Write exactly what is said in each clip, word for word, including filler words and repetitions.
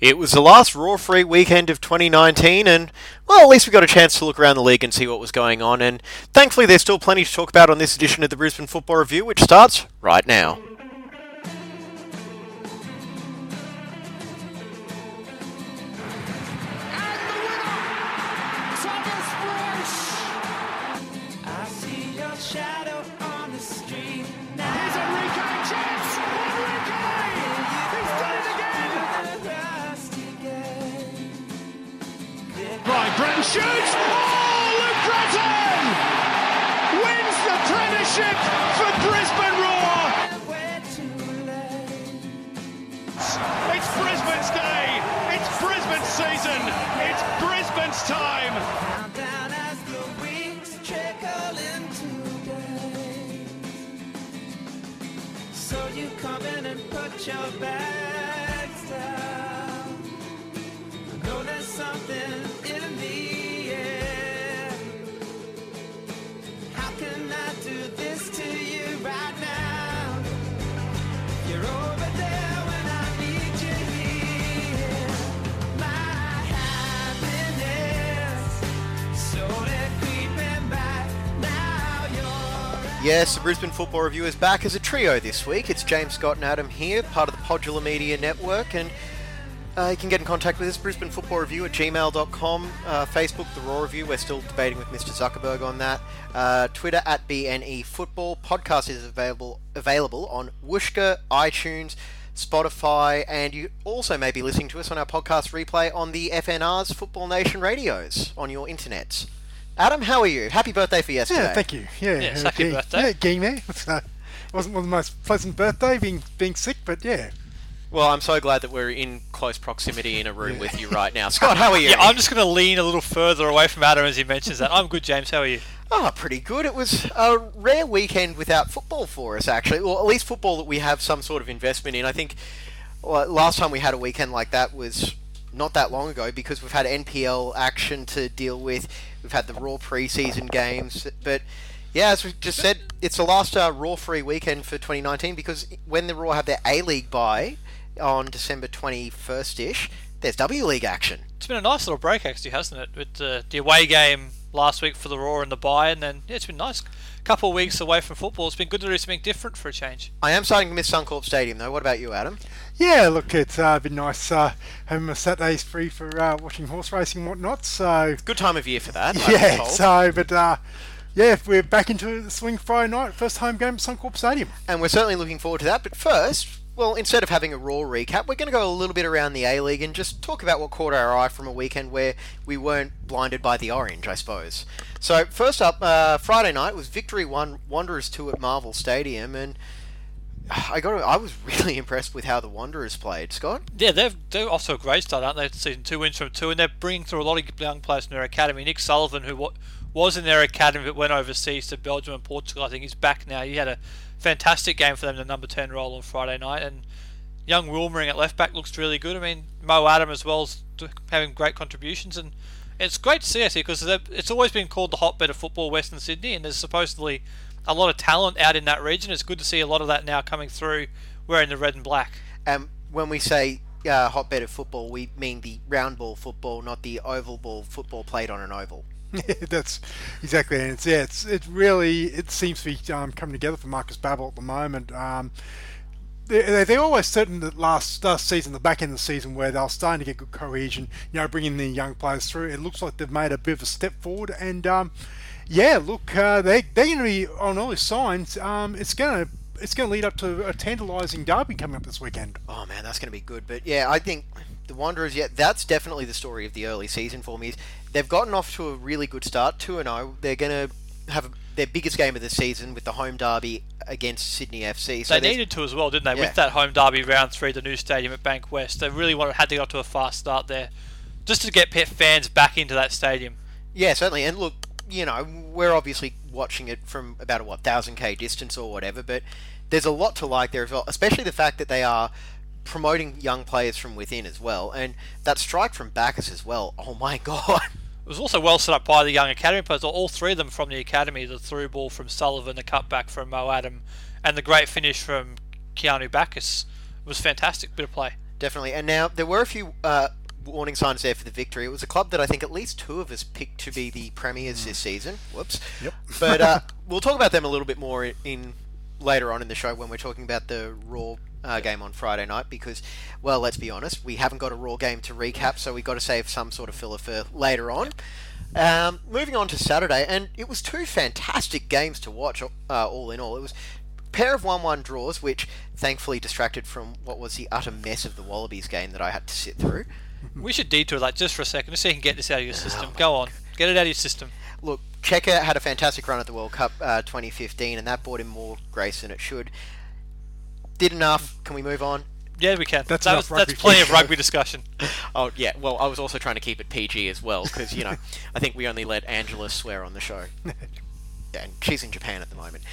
It was the last Raw Free weekend of twenty nineteen, and, well, at least we got a chance to look around the league and see what was going on, and thankfully there's still plenty to talk about on this edition of the Brisbane Football Review, which starts right now. Shoots! Oh, Luke Breton wins the premiership for Brisbane Roar. It's Brisbane's day. It's Brisbane's season. It's Brisbane's time. So you come in and put your bags down. I know there's something. Yes, the Brisbane Football Review is back as a trio this week. It's James, Scott and Adam here, part of the Podular Media Network, and uh, you can get in contact with us, Brisbane Football Review at gmail dot com, uh, Facebook, The Raw Review, we're still debating with Mister Zuckerberg on that, uh, Twitter at B N E Football, podcast is available, available on Wooshka, iTunes, Spotify, and you also may be listening to us on our podcast replay on the F N R's Football Nation radios on your internets. Adam, how are you? Happy birthday for yesterday. Yeah, thank you. Yeah, yes, happy yeah, birthday. Yeah, game uh, wasn't the most pleasant birthday, being being sick, but yeah. Well, I'm so glad that we're in close proximity in a room yeah. with you right now. Scott, how are you? Yeah, I'm just going to lean a little further away from Adam as he mentions that. I'm good, James. How are you? Oh, pretty good. It was a rare weekend without football for us, actually. Well, at least football that we have some sort of investment in. I think well, last time we had a weekend like that was not that long ago, because we've had N P L action to deal with. We've had the Raw pre-season games. But, yeah, as we just said, it's the last uh, Raw-free weekend for twenty nineteen, because when the Raw have their A-League bye on December twenty-first-ish, there's W-League action. It's been a nice little break, actually, hasn't it? With uh, the away game last week for the Raw and the bye, and then yeah, it's been nice. Couple of weeks away from football. It's been good to do something different for a change. I am starting to miss Suncorp Stadium, though. What about you, Adam? Yeah, look, it's uh, been nice uh, having a Saturdays free for uh, watching horse racing and whatnot. So good time of year for that. Yeah. So, but uh, yeah, we're back into the swing Friday night, first home game at Suncorp Stadium, and we're certainly looking forward to that. But first, well, instead of having a Raw recap, we're going to go a little bit around the A-League and just talk about what caught our eye from a weekend where we weren't blinded by the orange, I suppose. So, first up, uh, Friday night was Victory one, Wanderers two at Marvel Stadium, and I got to, I was really impressed with how the Wanderers played, Scott. Yeah, they've, they're off to a great start, aren't they? Season two wins from two, and they're bringing through a lot of young players in their academy. Nick Sullivan, who w- was in their academy but went overseas to Belgium and Portugal, I think he's back now. He had a fantastic game for them, the number ten role on Friday night, and young Wilmering at left back looks really good. I mean, Mo Adam as well is having great contributions, and it's great to see it because it's always been called the hotbed of football, Western Sydney, and there's supposedly a lot of talent out in that region. It's good to see a lot of that now coming through wearing the red and black. And um, when we say uh, hotbed of football, we mean the round ball football, not the oval ball football played on an oval. Yeah, that's exactly it. And it's, yeah, it's it really it seems to be um, coming together for Marcus Babbel at the moment. Um, they they always certain that last last season, the back end of the season, where they're starting to get good cohesion. You know, bringing the young players through. It looks like they've made a bit of a step forward. And um, yeah, look, uh, they they're going to be on all these signs. Um, it's going to it's going to lead up to a tantalising derby coming up this weekend. Oh man, that's going to be good. But yeah, I think the Wanderers. Yeah, that's definitely the story of the early season for me. Is They've gotten off to a really good start, two and oh. They're going to have their biggest game of the season with the home derby against Sydney F C. So they there's... needed to as well, didn't they? Yeah. With that home derby round three, the new stadium at Bank West, they really wanted had to get off to a fast start there, just to get fans back into that stadium. Yeah, certainly. And look, you know, we're obviously watching it from about a what thousand k distance or whatever, but there's a lot to like there as well, especially the fact that they are promoting young players from within as well, and that strike from Bacchus as well. Oh my god. It was also well set up by the young academy players, all three of them from the academy, the through ball from Sullivan, the cutback from Mo Adam, and the great finish from Keanu Bacchus. It was fantastic bit of play. definitely. And now, there were a few uh, warning signs there for the victory. It was a club that I think at least two of us picked to be the premiers this season. Whoops. Yep. But uh, we'll talk about them a little bit more in, in later on in the show when we're talking about the Raw Uh, game on Friday night, because, well, let's be honest, we haven't got a Raw game to recap, so we've got to save some sort of filler for later on. Um, moving on to Saturday, and it was two fantastic games to watch, uh, all in all. It was a pair of one one draws, which thankfully distracted from what was the utter mess of the Wallabies game that I had to sit through. We should detour that just for a second, just so you can get this out of your system. Oh, go on, get it out of your system. Look, Checker had a fantastic run at the World Cup uh, twenty fifteen, and that brought him more grace than it should. Did enough. Can we move on? Yeah, we can. That's, that was, that's plenty of rugby discussion. Oh, yeah. Well, I was also trying to keep it P G as well, because, you know, I think we only let Angela swear on the show. And she's in Japan at the moment.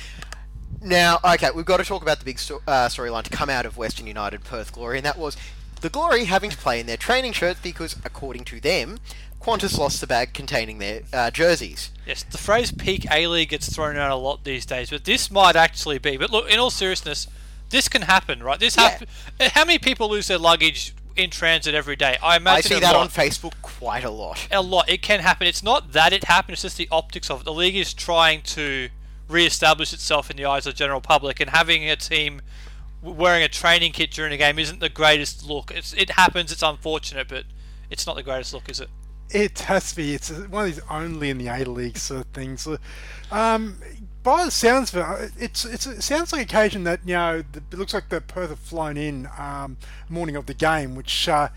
Now, okay, we've got to talk about the big sto- uh, storyline to come out of Western United Perth Glory, and that was the Glory having to play in their training shirts because, according to them, Qantas lost the bag containing their uh, jerseys. Yes, the phrase peak A-League gets thrown around a lot these days, but this might actually be. But look, in all seriousness, this can happen, right? This yeah. happen. How many people lose their luggage in transit every day? I imagine I see that lot. on Facebook quite a lot. A lot. It can happen. It's not that it happened. It's just the optics of it. The league is trying to re-establish itself in the eyes of the general public, and having a team wearing a training kit during a game isn't the greatest look. It's, it happens. It's unfortunate, but it's not the greatest look, is it? It has to be. It's one of these only in the A League sort of things. Um, By the sounds of it, it's, it's, it sounds like an occasion that, you know, it looks like the Perth have flown in um, morning of the game, which uh,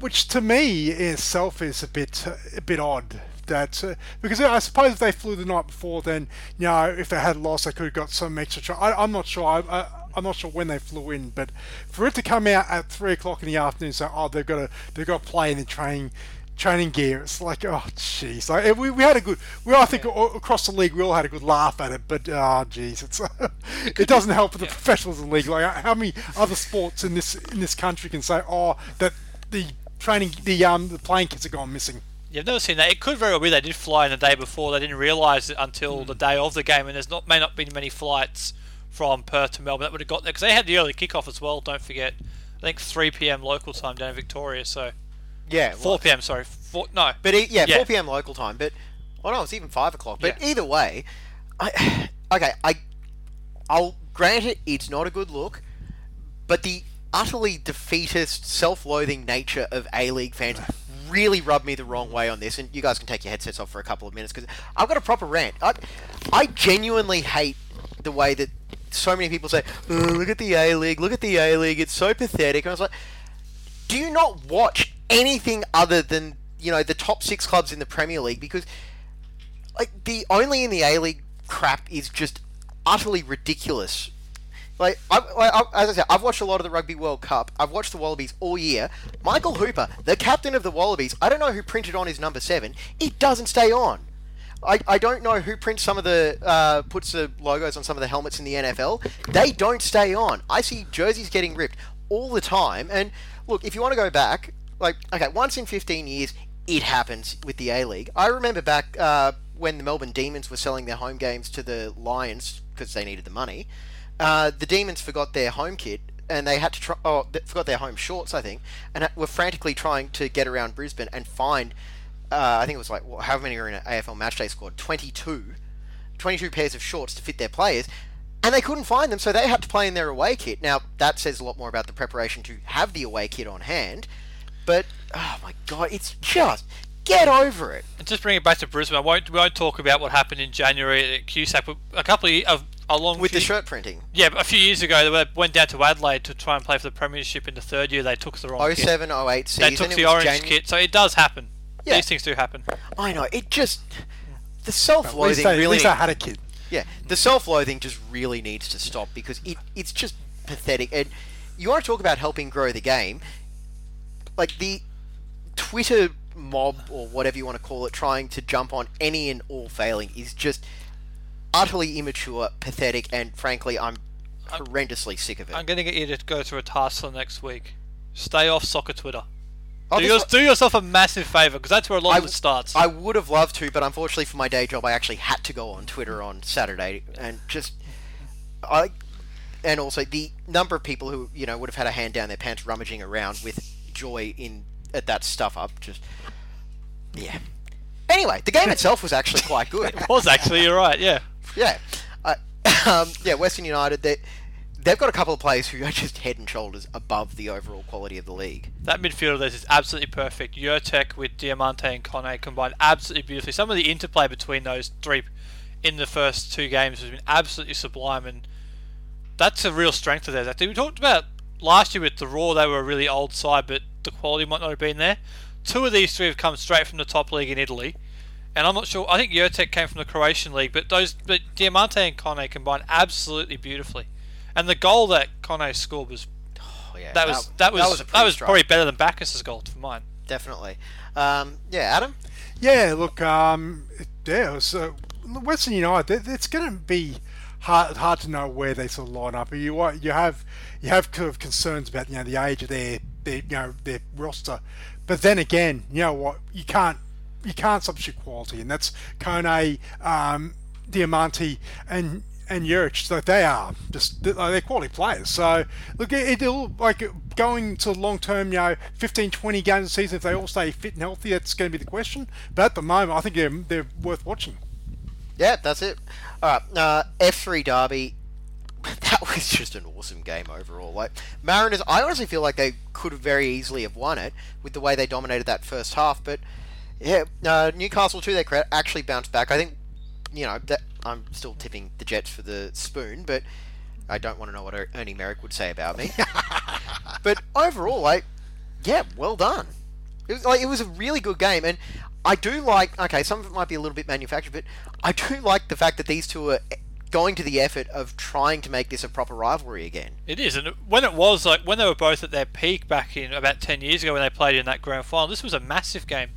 which to me itself is a bit a bit odd. That uh, because I suppose if they flew the night before, then, you know, if they had lost, they could have got some extra try. I, I'm not sure. I, I, I'm not sure when they flew in, but for it to come out at three o'clock in the afternoon, so oh, they've got to they've got to play in the training. Training gear. It's like, oh, jeez. Like, we we had a good. We I think yeah. across the league we all had a good laugh at it, but oh, jeez, it's it doesn't help the yeah. professionals in the league. Like, how many other sports in this in this country can say, oh, that the training the um the playing kits have gone missing? You've never seen that. It could very well be they did fly in the day before. They didn't realise it until mm. the day of the game, and there's not may not been many flights from Perth to Melbourne that would have got there, because they had the early kickoff as well. Don't forget, I think three p.m. local time down in Victoria. So. Yeah, four p.m. Sorry, four, no, but e- yeah, yeah, four p.m. local time. But oh no, it's even five o'clock. But yeah. either way, I okay, I I'll grant it. It's not a good look, but the utterly defeatist, self-loathing nature of A-League fans really rubbed me the wrong way on this. And you guys can take your headsets off for a couple of minutes, because I've got a proper rant. I I genuinely hate the way that so many people say, oh, "Look at the A-League, look at the A-League. It's so pathetic." And I was like, "Do you not watch anything other than, you know, the top six clubs in the Premier League?" Because, like, the only in the A-League crap is just utterly ridiculous. Like, I, I, as I said, I've watched a lot of the Rugby World Cup. I've watched the Wallabies all year. Michael Hooper, the captain of the Wallabies, I don't know who printed on his number seven. It doesn't stay on. I, I don't know who prints some of the, uh, puts the logos on some of the helmets in the N F L. They don't stay on. I see jerseys getting ripped all the time. And, look, if you want to go back, like, okay, once in fifteen years, it happens with the A-League. I remember back uh, when the Melbourne Demons were selling their home games to the Lions because they needed the money. Uh, the Demons forgot their home kit, and they had to try... Oh, they forgot their home shorts, I think, and were frantically trying to get around Brisbane and find... Uh, I think it was like, well, how many are in an A F L Matchday squad? twenty-two. twenty-two pairs of shorts to fit their players, and they couldn't find them, so they had to play in their away kit. Now, that says a lot more about the preparation to have the away kit on hand. But, oh my god, it's just, get over it. And just bring it back to Brisbane, I won't, we won't talk about what happened in January at Cusack, but a couple of, a long With few, the shirt printing. Yeah, a few years ago, they went down to Adelaide to try and play for the Premiership. In the third year, they took the wrong kit. oh seven oh eight season. They took the orange Janu- kit, so it does happen. Yeah. These things do happen. I know, it just, the self-loathing really... At least I had a kid. Yeah, the self-loathing just really needs to stop, because it it's just pathetic. And you want to talk about helping grow the game... Like, the Twitter mob, or whatever you want to call it, trying to jump on any and all failing is just utterly immature, pathetic, and frankly, I'm horrendously sick of it. I'm going to get you to go through a task for next week. Stay off soccer Twitter. Oh, do, your, do yourself a massive favour, because that's where a lot I, of it starts. I would have loved to, but unfortunately for my day job, I actually had to go on Twitter on Saturday, and just... I... and also the number of people who, you know, would have had a hand down their pants rummaging around with joy in at that stuff up. Just, yeah. Anyway, the game itself was actually quite good. It was actually, you're right, yeah. Yeah. Uh, um, yeah, Western United, they, they've got a couple of players who are just head and shoulders above the overall quality of the league. That midfield of theirs is absolutely perfect. Jertek with Diamanti and Koné combined absolutely beautifully. Some of the interplay between those three in the first two games has been absolutely sublime, and that's a real strength of theirs. Actually, we talked about last year with the Raw, they were a really old side, but the quality might not have been there. Two of these three have come straight from the top league in Italy, and I'm not sure. I think Jertek came from the Croatian league, but those, but Diamante and Koné combined absolutely beautifully. And the goal that Koné scored was, oh, yeah, that was that, that was that was, that was probably better than Bacchus's goal for mine. Definitely, um, yeah, Adam. Yeah, look, um, yeah, it was, uh, Western United. It's going to be hard hard to know where they sort of line up. You you have you have sort of concerns about, you know, the age of their, their, you know, their roster. But then again, you know what? You can't you can't substitute quality, and that's Koné, um, Diamanti, and and Juric. Like, they are just they're quality players. So look, it, it'll like going to long term, you know, fifteen, twenty games a season. If they all stay fit and healthy, that's going to be the question. But at the moment, I think they're they're worth watching. Yeah, that's it. All right, uh, F three derby. That was just an awesome game overall. Like, Mariners, I honestly feel like they could very easily have won it with the way they dominated that first half. But yeah, uh, Newcastle too, they actually bounced back. I think, you know, that I'm still tipping the Jets for the spoon, but I don't want to know what Ernie Merrick would say about me. But overall, like, yeah, well done. It was like it was a really good game, and I do like. Okay, some of it might be a little bit manufactured, but I do like the fact that these two are going to the effort of trying to make this a proper rivalry again. It is, and when it was like when they were both at their peak back in about ten years ago when they played in that grand final, this was a massive game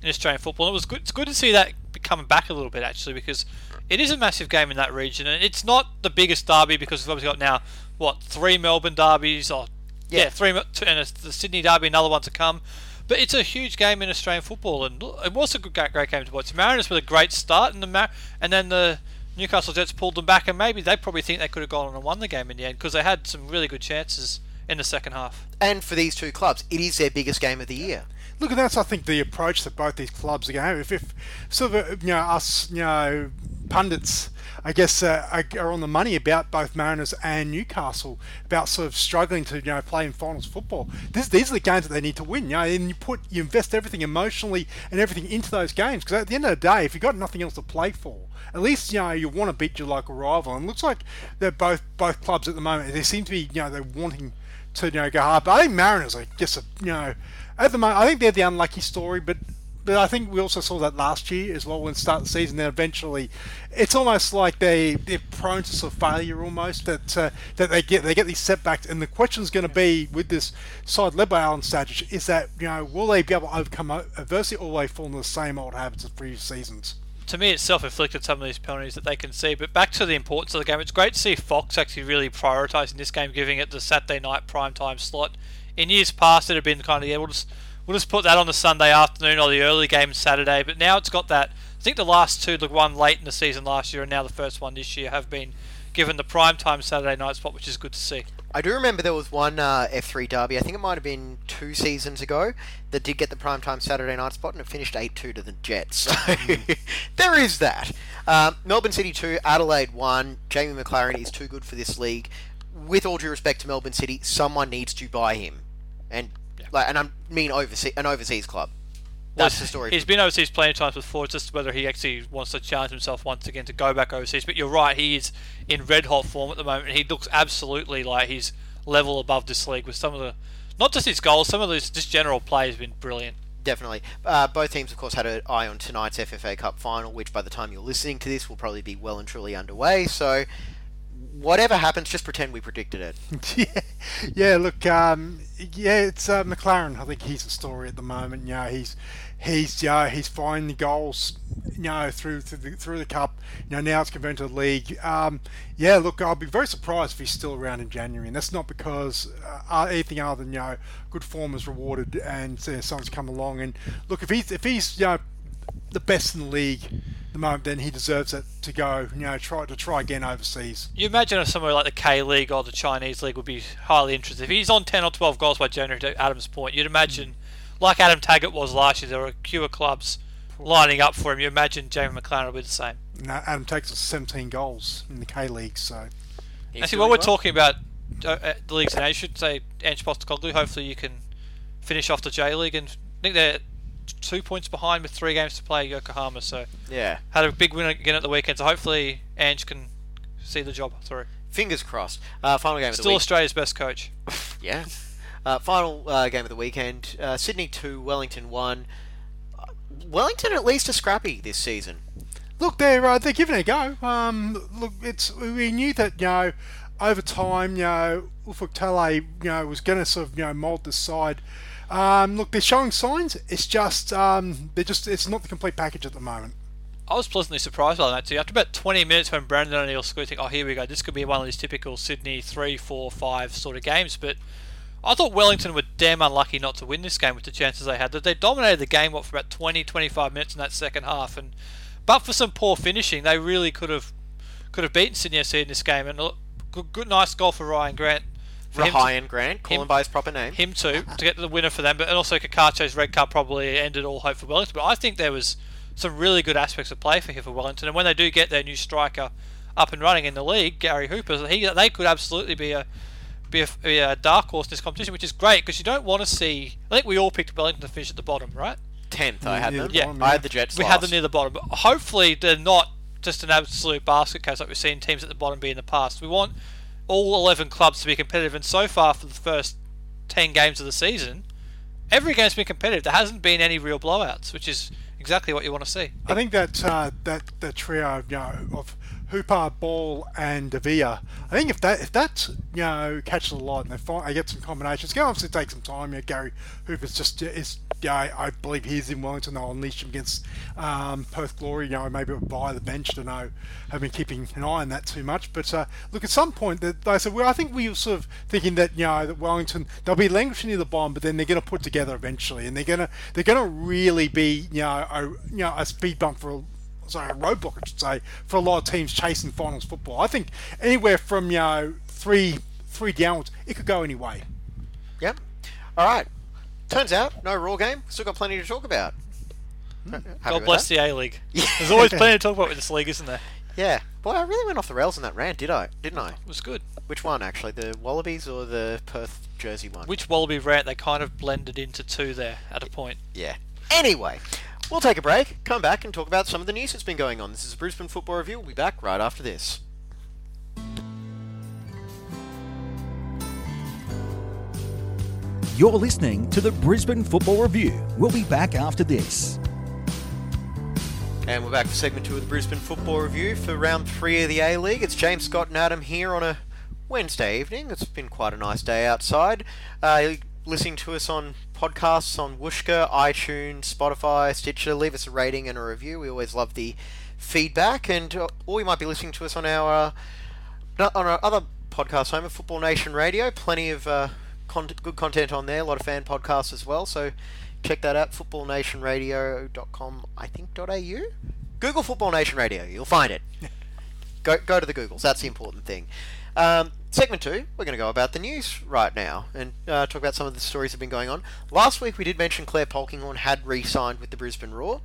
in Australian football. And it was good. It's good to see that coming back a little bit actually, because it is a massive game in that region, and it's not the biggest derby because we've obviously got now what three Melbourne derbies, or yeah, yeah three two, and a, the Sydney derby, another one to come. But it's a huge game in Australian football, and it was a good, great game to watch. The Mariners with a great start, and the Mar- and then the Newcastle Jets pulled them back, and maybe they probably think they could have gone on and won the game in the end because they had some really good chances in the second half. And for these two clubs, it is their biggest game of the year. Look, and that's, I think, the approach that both these clubs are going to have. If, if sort of, you know, us, you know, pundits, I guess, uh, are on the money about both Mariners and Newcastle about sort of struggling to, you know, play in finals football. This, these are the games that they need to win, you know, and you put, you invest everything emotionally and everything into those games, because at the end of the day, if you've got nothing else to play for, at least, you know, you want to beat your local rival. And it looks like they're both both clubs at the moment, they seem to be, you know, they're wanting to, you know, go hard. But I think Mariners, I guess, you know, at the moment, I think they're the unlucky story, but But I think we also saw that last year as well when they start the season. Then eventually, it's almost like they they're prone to sort of failure almost. That uh, that they get they get these setbacks, and the question's going to be with this side led by Alan Stadge is that, you know, will they be able to overcome adversity, or will they fall into the same old habits of previous seasons? To me, it's self-inflicted some of these penalties that they can see. But back to the importance of the game, it's great to see Fox actually really prioritising this game, giving it the Saturday night prime time slot. In years past, it had been kind of yeah, we'll just. We'll just put that on the Sunday afternoon or the early game Saturday, but now it's got that. I think the last two, the one late in the season last year and now the first one this year, have been given the primetime Saturday night spot, which is good to see. I do remember there was one uh, F three derby, I think it might have been two seasons ago, that did get the primetime Saturday night spot, and it finished eight two to the Jets. So there is that. Um, Melbourne City two, Adelaide one. Jamie McLaren is too good for this league. With all due respect to Melbourne City, someone needs to buy him. And... Like, and I mean overseas, an overseas club. That's well, the story. He's been overseas plenty of times before. It's just whether he actually wants to challenge himself once again to go back overseas. But you're right, he is in red-hot form at the moment. He looks absolutely like he's level above this league with some of the... Not just his goals, some of his just general play has been brilliant. Definitely. Uh, both teams, of course, had an eye on tonight's F F A Cup final, which by the time you're listening to this will probably be well and truly underway. So... Whatever happens, just pretend we predicted it. yeah, yeah. Look, um, yeah, it's uh, McLaren. I think he's the story at the moment. You know, he's he's yeah, you know, he's finding the goals. You know, through through the, through the cup. You know, now it's converted to the league. Um, yeah, look, I'll be very surprised if he's still around in January, and that's not because uh, anything other than, you know, good form is rewarded and, you know, someone's come along. And look, if he's if he's you know the best in the league. the moment, then he deserves it to go, you know, try to try again overseas. You imagine if somewhere like the K-League or the Chinese League would be highly interested. If he's on ten or twelve goals by January, to Adam's point, you'd imagine, mm. like Adam Taggart was last year, there were a queue of clubs lining up for him. You imagine Jamie McLaren will be the same. No, Adam Taggart seventeen goals in the K-League, so... He's Actually, while we're well. talking about uh, the leagues now, you should say Ange Postecoglou, hopefully you can finish off the J-League, and I think they're two points behind with three games to play Yokohama, so yeah, had a big win again at the weekend, so hopefully Ange can see the job through. Fingers crossed. Uh, final game Still of the week. Still Australia's best coach. yeah. Uh, final uh, game of the weekend. Uh, Sydney two, Wellington one. Uh, Wellington at least are scrappy this season. Look, they're uh, they're giving it a go. Um, look, it's we knew that, you know, over time, you know, Ufuk Tale, you know, was going to sort of, you know, mould this side. Um, look, they're showing signs. It's just um, they're just it's not the complete package at the moment. I was pleasantly surprised by that too. After about twenty minutes, when Brandon O'Neill scored, I think, oh, here we go. This could be one of these typical Sydney three, four, five sort of games. But I thought Wellington were damn unlucky not to win this game with the chances they had. They dominated the game what for about twenty, twenty-five minutes in that second half, and but for some poor finishing, they really could have could have beaten Sydney F C in this game. And a good, good, nice goal for Ryan Grant. For Ryan to, Grant, call him, him by his proper name. Him too, to get the winner for them. But and also Kakacho's red card probably ended all hope for Wellington. But I think there was some really good aspects of play for here for Wellington. And when they do get their new striker up and running in the league, Gary Hooper, he, they could absolutely be a, be a be a dark horse in this competition, which is great because you don't want to see... I think we all picked Wellington to finish at the bottom, right? tenth, I had them. Yeah. Bottom, yeah. I had the Jets We last. had them near the bottom. But hopefully they're not just an absolute basket case like we've seen teams at the bottom be in the past. We want all eleven clubs to be competitive, and so far for the first ten games of the season, every game's been competitive. There hasn't been any real blowouts, which is exactly what you want to see. I think that uh, that the trio, you know, of Hooper, Ball, and Davia, I think if that if that you know catches a light and they find they get some combinations, it's going to obviously take some time. You know, Gary Hooper's just is yeah, you know, I believe he's in Wellington. They'll unleash him against um, Perth Glory. You know, maybe by the bench. I don't know. I've been keeping an eye on that too much. But uh, look, at some point that they said, well, I think we were sort of thinking that you know that Wellington they'll be languishing near the bottom, but then they're going to put together eventually, and they're going to they're going to really be you know a you know a speed bump for. A, Sorry, a roadblock, I should say, for a lot of teams chasing finals football. I think anywhere from you know three, three downwards, it could go any way. Yep. All right. Turns out, no Raw game. Still got plenty to talk about. Mm. God bless that. The A League. Yeah. There's always plenty to talk about with this league, isn't there? Yeah. Boy, I really went off the rails in that rant, did I? Didn't I? It was good. Which one, actually? The Wallabies or the Perth Jersey one? Which Wallaby rant? They kind of blended into two there at a point. Yeah. Anyway. We'll take a break, come back and talk about some of the news that's been going on. This is Brisbane Football Review. We'll be back right after this. You're listening to the Brisbane Football Review. We'll be back after this. And we're back for segment two of the Brisbane Football Review for round three of the A-League. It's James, Scott and Adam here on a Wednesday evening. It's been quite a nice day outside. Uh... Listening to us on podcasts on Wooshka, iTunes, Spotify, Stitcher. Leave us a rating and a review. We always love the feedback. And or you might be listening to us on our uh, on our other podcast home of Football Nation Radio. Plenty of uh, con- good content on there. A lot of fan podcasts as well. So check that out. football nation radio dot com I think .au. Google Football Nation Radio. You'll find it. go go to the Googles. That's the important thing. Um, segment two, we're going to go about the news right now and uh, talk about some of the stories that have been going on. Last week we did mention Claire Polkinghorne had re-signed with the Brisbane Roar,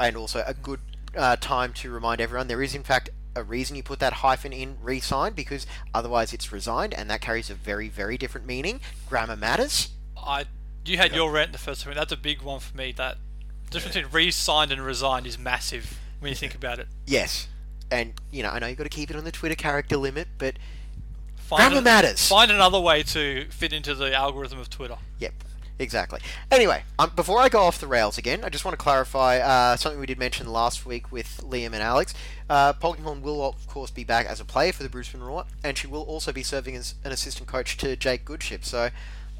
and also a good uh, time to remind everyone there is in fact a reason you put that hyphen in re-signed, because otherwise it's resigned, and that carries a very, very different meaning. Grammar matters. I, You had your rant the first time. That's a big one for me. That difference yeah. between re-signed and resigned is massive when you think about it. Yes. And, you know, I know you've got to keep it on the Twitter character limit, but find grammar an, matters. Find another way to fit into the algorithm of Twitter. Yep, exactly. Anyway, um, before I go off the rails again, I just want to clarify uh, something we did mention last week with Liam and Alex. Uh, Polkinghorne will, of course, be back as a player for the Brisbane Roar, and she will also be serving as an assistant coach to Jake Goodship. So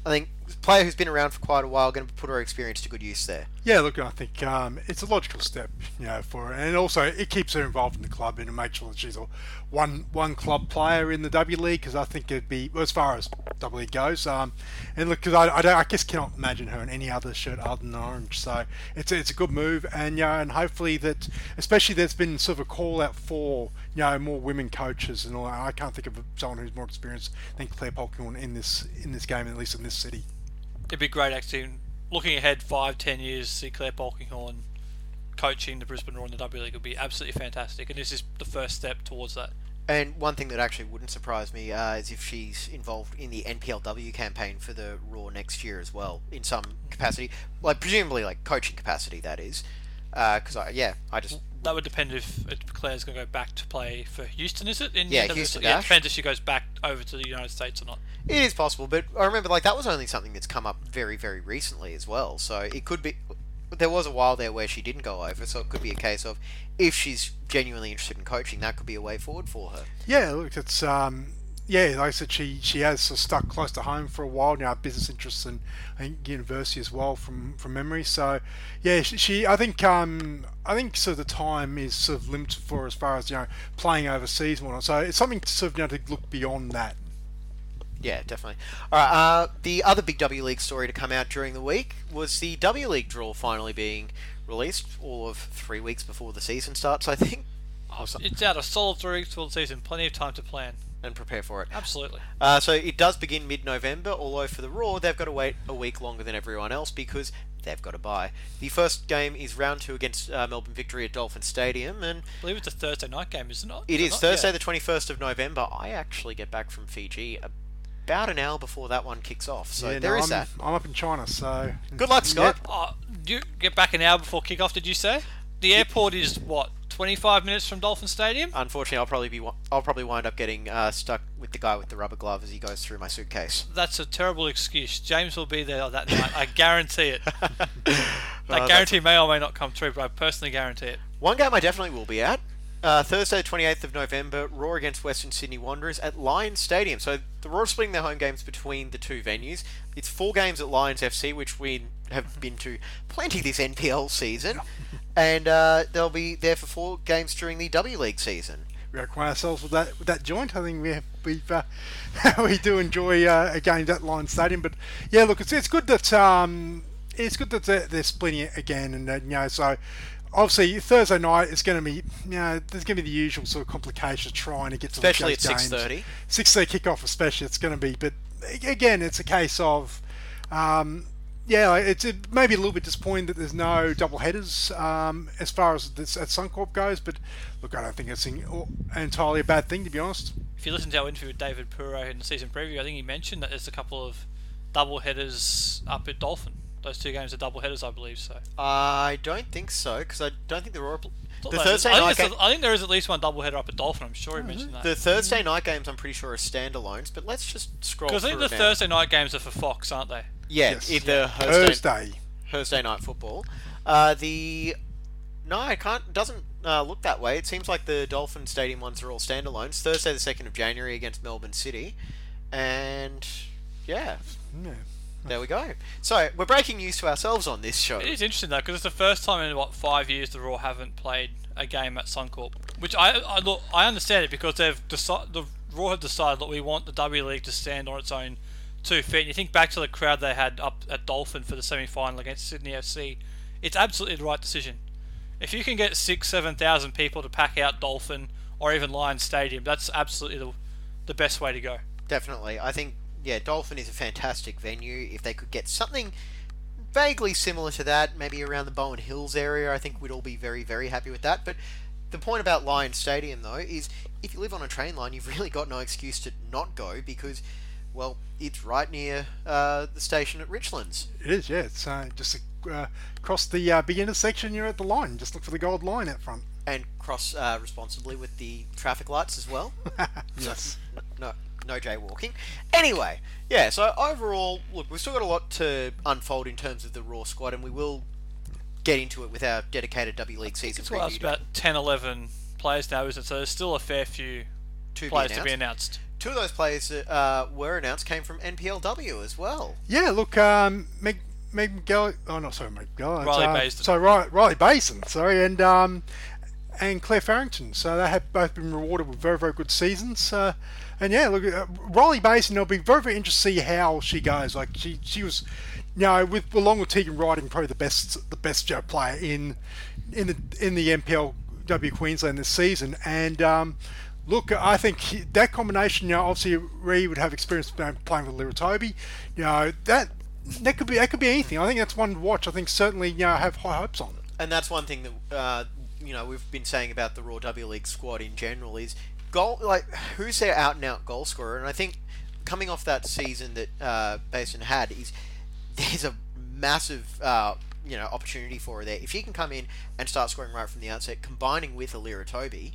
I think player who's been around for quite a while, going to put her experience to good use there. Yeah, look, I think um, it's a logical step, you know, for her, and also it keeps her involved in the club and it makes sure that she's a one one club player in the W League, because I think it'd be, well, as far as W League goes. Um, and look, because I I, don't, I just cannot imagine her in any other shirt other than orange, so it's it's a good move, and yeah, you know, and hopefully that, especially there's been sort of a call out for, you know, more women coaches and all that. I can't think of someone who's more experienced than Claire Polkinghorne in this in this game, at least in this city. It'd be great, actually, looking ahead five, ten years, to see Claire Polkinghorne coaching the Brisbane Roar in the W League would be absolutely fantastic, and this is the first step towards that. And one thing that actually wouldn't surprise me uh, is if she's involved in the N P L W campaign for the Roar next year as well, in some capacity, like presumably like coaching capacity, that is, because uh, I yeah, I just. That would depend if Claire's going to go back to play for Houston, is it? In yeah, the, Houston. Yeah, it depends if she goes back over to the United States or not. It is possible, but I remember like that was only something that's come up very, very recently as well. So it could be... There was a while there where she didn't go over, so it could be a case of if she's genuinely interested in coaching, that could be a way forward for her. Yeah, look, it's... Um... Yeah, like I said, she, she has stuck close to home for a while now, business interests and I think university as well from, from memory. So, yeah, she, she I think um I think sort of the time is sort of limited for as far as, you know, playing overseas and whatnot. So it's something to sort of, you know, to look beyond that. Yeah, definitely. All right, uh, the other big W League story to come out during the week was the W League draw finally being released, all of three weeks before the season starts, I think. Oh, it's out a solid three weeks before the season. Plenty of time to plan. And prepare for it. Absolutely. Uh, so it does begin mid-November, although for the Roar, they've got to wait a week longer than everyone else because they've got to buy. The first game is round two against uh, Melbourne Victory at Dolphin Stadium. And I believe it's a Thursday night game, isn't it? It is, is it Thursday yeah. the twenty-first of November. I actually get back from Fiji about an hour before that one kicks off. So yeah, there no, is I'm, that. I'm up in China, so... Good luck, Scott. Yep. Oh, you get back an hour before kickoff, did you say? The airport is what? twenty-five minutes from Dolphin Stadium? Unfortunately, I'll probably be I'll probably wind up getting uh, stuck with the guy with the rubber glove as he goes through my suitcase. That's a terrible excuse. James will be there that night. I guarantee it. That well, guarantee a... may or may not come true, but I personally guarantee it. One game I definitely will be at. Uh, Thursday, twenty-eighth of November, Roar against Western Sydney Wanderers at Lions Stadium. So the Roar splitting their home games between the two venues. It's four games at Lions F C, which we have been to plenty this N P L season, and uh, they'll be there for four games during the W League season. We acquire ourselves with that with that joint. I think we have, we've uh, we do enjoy uh, a game at Lions Stadium, but yeah, look, it's it's good that um it's good that they're, they're splitting it again, and uh, you know so. Obviously, Thursday night is going to be, you know, there's going to be the usual sort of complications trying to get to the games. Especially at six thirty. six thirty kickoff, especially, it's going to be. But again, it's a case of, um, yeah, it's it maybe a little bit disappointing that there's no double headers um, as far as this, at Suncorp goes. But look, I don't think it's entirely a bad thing, to be honest. If you listen to our interview with David Puro in the season preview, I think he mentioned that there's a couple of double headers up at Dolphin. Those two games are double headers, I believe. So uh, I don't think so, because I don't think the Roar. The Thursday I night. Think game... a, I think there is at least one double header up at Dolphin. I'm sure he mentioned that. The Thursday night games, I'm pretty sure, are standalones. But let's just scroll. Because I think the now. Thursday night games are for Fox, aren't they? Yeah, yes. If yeah. the Thursday Thursday night football. Uh, the no, I can't. Doesn't uh, look that way. It seems like the Dolphin Stadium ones are all standalones. Thursday, the second of January, against Melbourne City, and yeah. yeah. There we go. So, we're breaking news to ourselves on this show. It is interesting, though, because it's the first time in, what, five years the Raw haven't played a game at Suncorp. Which, I I, look, I understand it, because they've deci- the Raw have decided that we want the W League to stand on its own two feet. And you think back to the crowd they had up at Dolphin for the semi-final against Sydney F C. It's absolutely the right decision. If you can get six, seven thousand people to pack out Dolphin or even Lions Stadium, that's absolutely the, the best way to go. Definitely. I think... Yeah, Dolphin is a fantastic venue. If they could get something vaguely similar to that, maybe around the Bowen Hills area, I think we'd all be very, very happy with that. But the point about Lions Stadium, though, is if you live on a train line, you've really got no excuse to not go because, well, it's right near uh, the station at Richlands. It is, yeah. It's uh, just uh, across the uh, big intersection, you're at the line. Just look for the gold line out front. And cross uh, responsibly with the traffic lights as well. Yes. So, no. No jaywalking. Anyway, yeah, so overall, look, we've still got a lot to unfold in terms of the Raw squad, and we will get into it with our dedicated W League season preview. It's about ten, eleven players now, isn't it? So there's still a fair few to players be to be announced. Two of those players that uh, were announced came from N P L W as well. Yeah, look, um, Meg, Meg Gall- oh no, sorry, Meg Gall- Riley uh, Bassin. So Riley, Riley Bassin, sorry, and um, and Claire Farrington. So they have both been rewarded with very, very good seasons. Uh, and yeah, look, uh, Riley Bassin, it'll be very, very interesting to see how she goes. Like she, she was, you know, with along with Tegan Riding, probably the best, the best uh, player in in the in the N P L W Queensland this season, and. Um, Look, I think that combination, you know, obviously Ree would have experience playing with Alira Toby. You know, that that could be that could be anything. I think that's one to watch. I think certainly, you know, have high hopes on it. And that's one thing that uh, you know, we've been saying about the Raw W League squad in general is goal, like who's their out and out goal scorer? And I think coming off that season that uh, Bassin had is there's a massive uh, you know, opportunity for her there. If she can come in and start scoring right from the outset, combining with Alira Toby.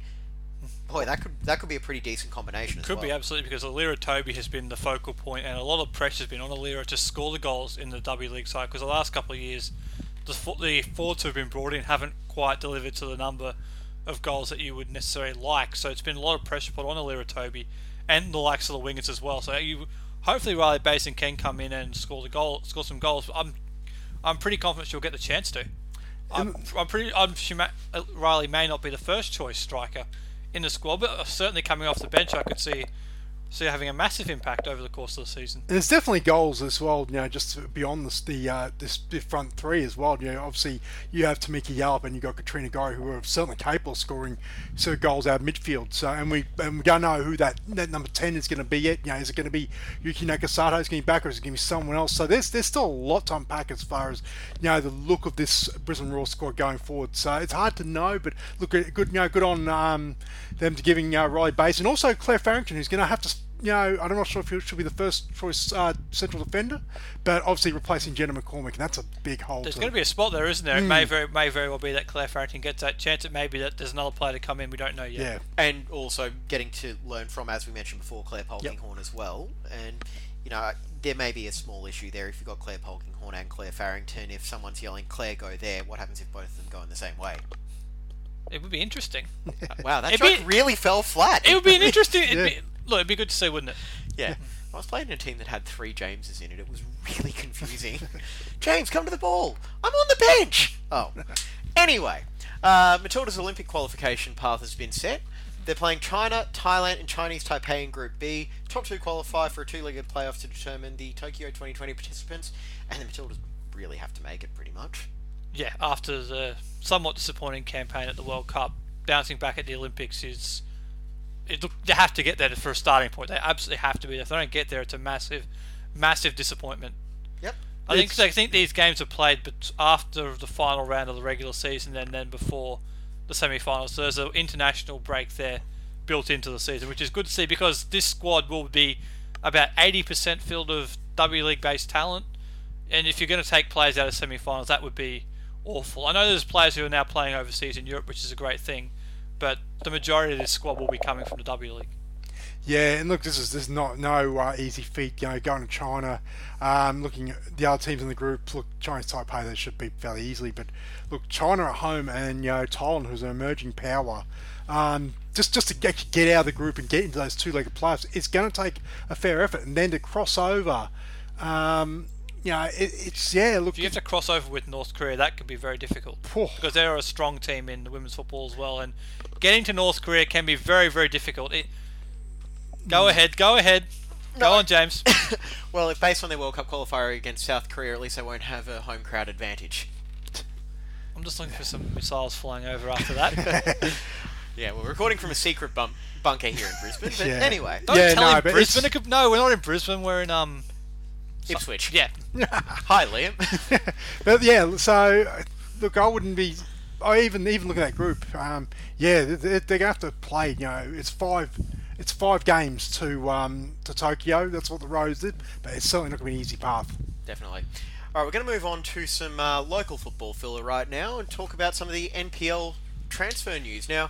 Boy, that could that could be a pretty decent combination as well. Could be, absolutely, because Alira Toby has been the focal point and a lot of pressure's been on Alira to score the goals in the W League side, because the last couple of years, the, the forwards who have been brought in haven't quite delivered to the number of goals that you would necessarily like, so it's been a lot of pressure put on Alira Toby and the likes of the wingers as well, so you hopefully Riley Bassin can come in and score the goal, score some goals. I'm I'm pretty confident she'll get the chance to. I'm, I'm pretty. I'm, she may, Riley may not be the first choice striker in the squad, but certainly coming off the bench, I could see see having a massive impact over the course of the season. And there's definitely goals as well, you know, just beyond this, the uh, this the front three as well. You know, obviously you have Tamika Yallop and you have got Katrina Gorry, who are certainly capable of scoring sort of goals out of midfield. So and we and we don't know who that, that number ten is going to be yet. You know, is it going to be Yuki Nakasato? Is it going to be back, or is it going to be someone else? So there's there's still a lot to unpack as far as, you know, the look of this Brisbane Roar squad going forward. So it's hard to know, but look, good, you know, good on um, them to giving uh, Riley Bassin and also Claire Farrington, who's going to have to. You know, I'm not sure if he should be the first choice uh, central defender, but obviously replacing Jenna McCormick, and that's a big hole. There's going to be a spot there, isn't there? Mm. It may very, may very well be that Claire Farrington gets that chance. It may be that there's another player to come in. We don't know yet. Yeah. And also getting to learn from, as we mentioned before, Claire Polkinghorne yep. as well. And, you know, there may be a small issue there if you've got Claire Polkinghorne and Claire Farrington. If someone's yelling, Claire, go there, what happens if both of them go in the same way? It would be interesting. Wow, that it'd joke be, really fell flat. It would be an interesting... yeah. it'd be, Look, it'd be good to see, wouldn't it? Yeah. I was playing in a team that had three Jameses in it. It was really confusing. James, come to the ball. I'm on the bench. Oh. Anyway, uh, Matilda's Olympic qualification path has been set. They're playing China, Thailand, and Chinese Taipei in Group B. Top two qualify for a two-legged playoff to determine the Tokyo twenty twenty participants, and the Matildas really have to make it pretty much. Yeah, after the somewhat disappointing campaign at the World Cup, bouncing back at the Olympics is... It, look, they have to get there for a starting point. They absolutely have to be there. If they don't get there, it's a massive, massive disappointment. Yep. I think I think these games are played after the final round of the regular season and then before the semi-finals. So there's an international break there built into the season, which is good to see, because this squad will be about eighty percent filled of W League-based talent. And if you're going to take players out of semi-finals, that would be awful. I know there's players who are now playing overseas in Europe, which is a great thing. But the majority of this squad will be coming from the W League. Yeah, and look, this is this is not no uh, easy feat. You know, going to China, um, looking at the other teams in the group. Look, Chinese Taipei, they should beat fairly easily. But look, China at home, and you know, Thailand, who's an emerging power. Um, just just to get, get out of the group and get into those two-legged playoffs, it's going to take a fair effort. And then to cross over, um, you know, it, it's yeah. Look, if you have to cross over with North Korea, that could be very difficult oh. because they're a strong team in women's football as well, and. Getting to North Korea can be very, very difficult. It... Go ahead, go ahead. No. Go on, James. Well, if based on their World Cup qualifier against South Korea, at least they won't have a home crowd advantage. I'm just looking for some missiles flying over after that. Yeah, we're recording from a secret bum- bunker here in Brisbane. But yeah. Anyway. Don't yeah, tell no, him Brisbane. Could... No, we're not in Brisbane. We're in... um Ipswich. Yeah. Hi, Liam. But yeah, so... Look, I wouldn't be... I even even look at that group. Um, yeah, they're, they're gonna have to play. You know, it's five, it's five games to um, to Tokyo. That's what the Rose did, but it's certainly not gonna be an easy path. Definitely. All right, we're gonna move on to some uh, local football filler right now and talk about some of the N P L transfer news. Now,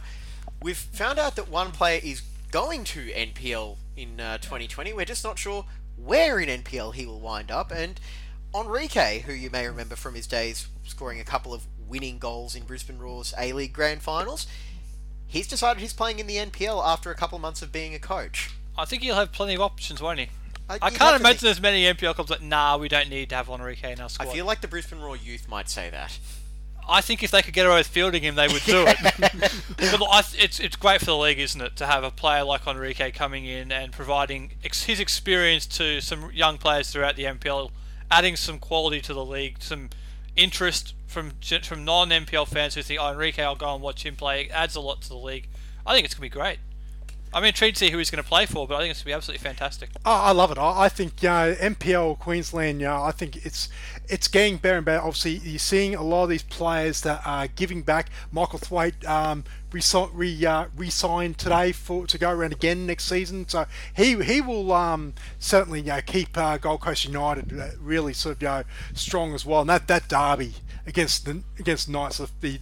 we've found out that one player is going to N P L in uh, twenty twenty. We're just not sure where in N P L he will wind up. And Henrique, who you may remember from his days scoring a couple of winning goals in Brisbane Roar's A-League Grand Finals. he's decided he's playing in the N P L after a couple of months of being a coach. I think he'll have plenty of options, won't he? I, I can't imagine there's many N P L clubs like, nah, we don't need to have Henrique in our squad. I feel like the Brisbane Roar youth might say that. I think if they could get away with fielding him, they would do it. But look, I th- it's it's great for the league, isn't it, to have a player like Henrique coming in and providing ex- his experience to some young players throughout the N P L, adding some quality to the league, some interest from from non-N P L fans who think, oh, Henrique, I'll go and watch him play. It adds a lot to the league. I think it's going to be great. I'm intrigued to see who he's going to play for, but I think it's going to be absolutely fantastic. Oh, I love it. I think you know, N P L Queensland, you know, I think it's it's getting better and better. Obviously, you're seeing a lot of these players that are giving back. Michael Thwaite um, re- uh, re-signed today for to go around again next season. So he he will um, certainly you know, keep uh, Gold Coast United really sort of you know, strong as well. And that, that derby against the, against Knights, the, the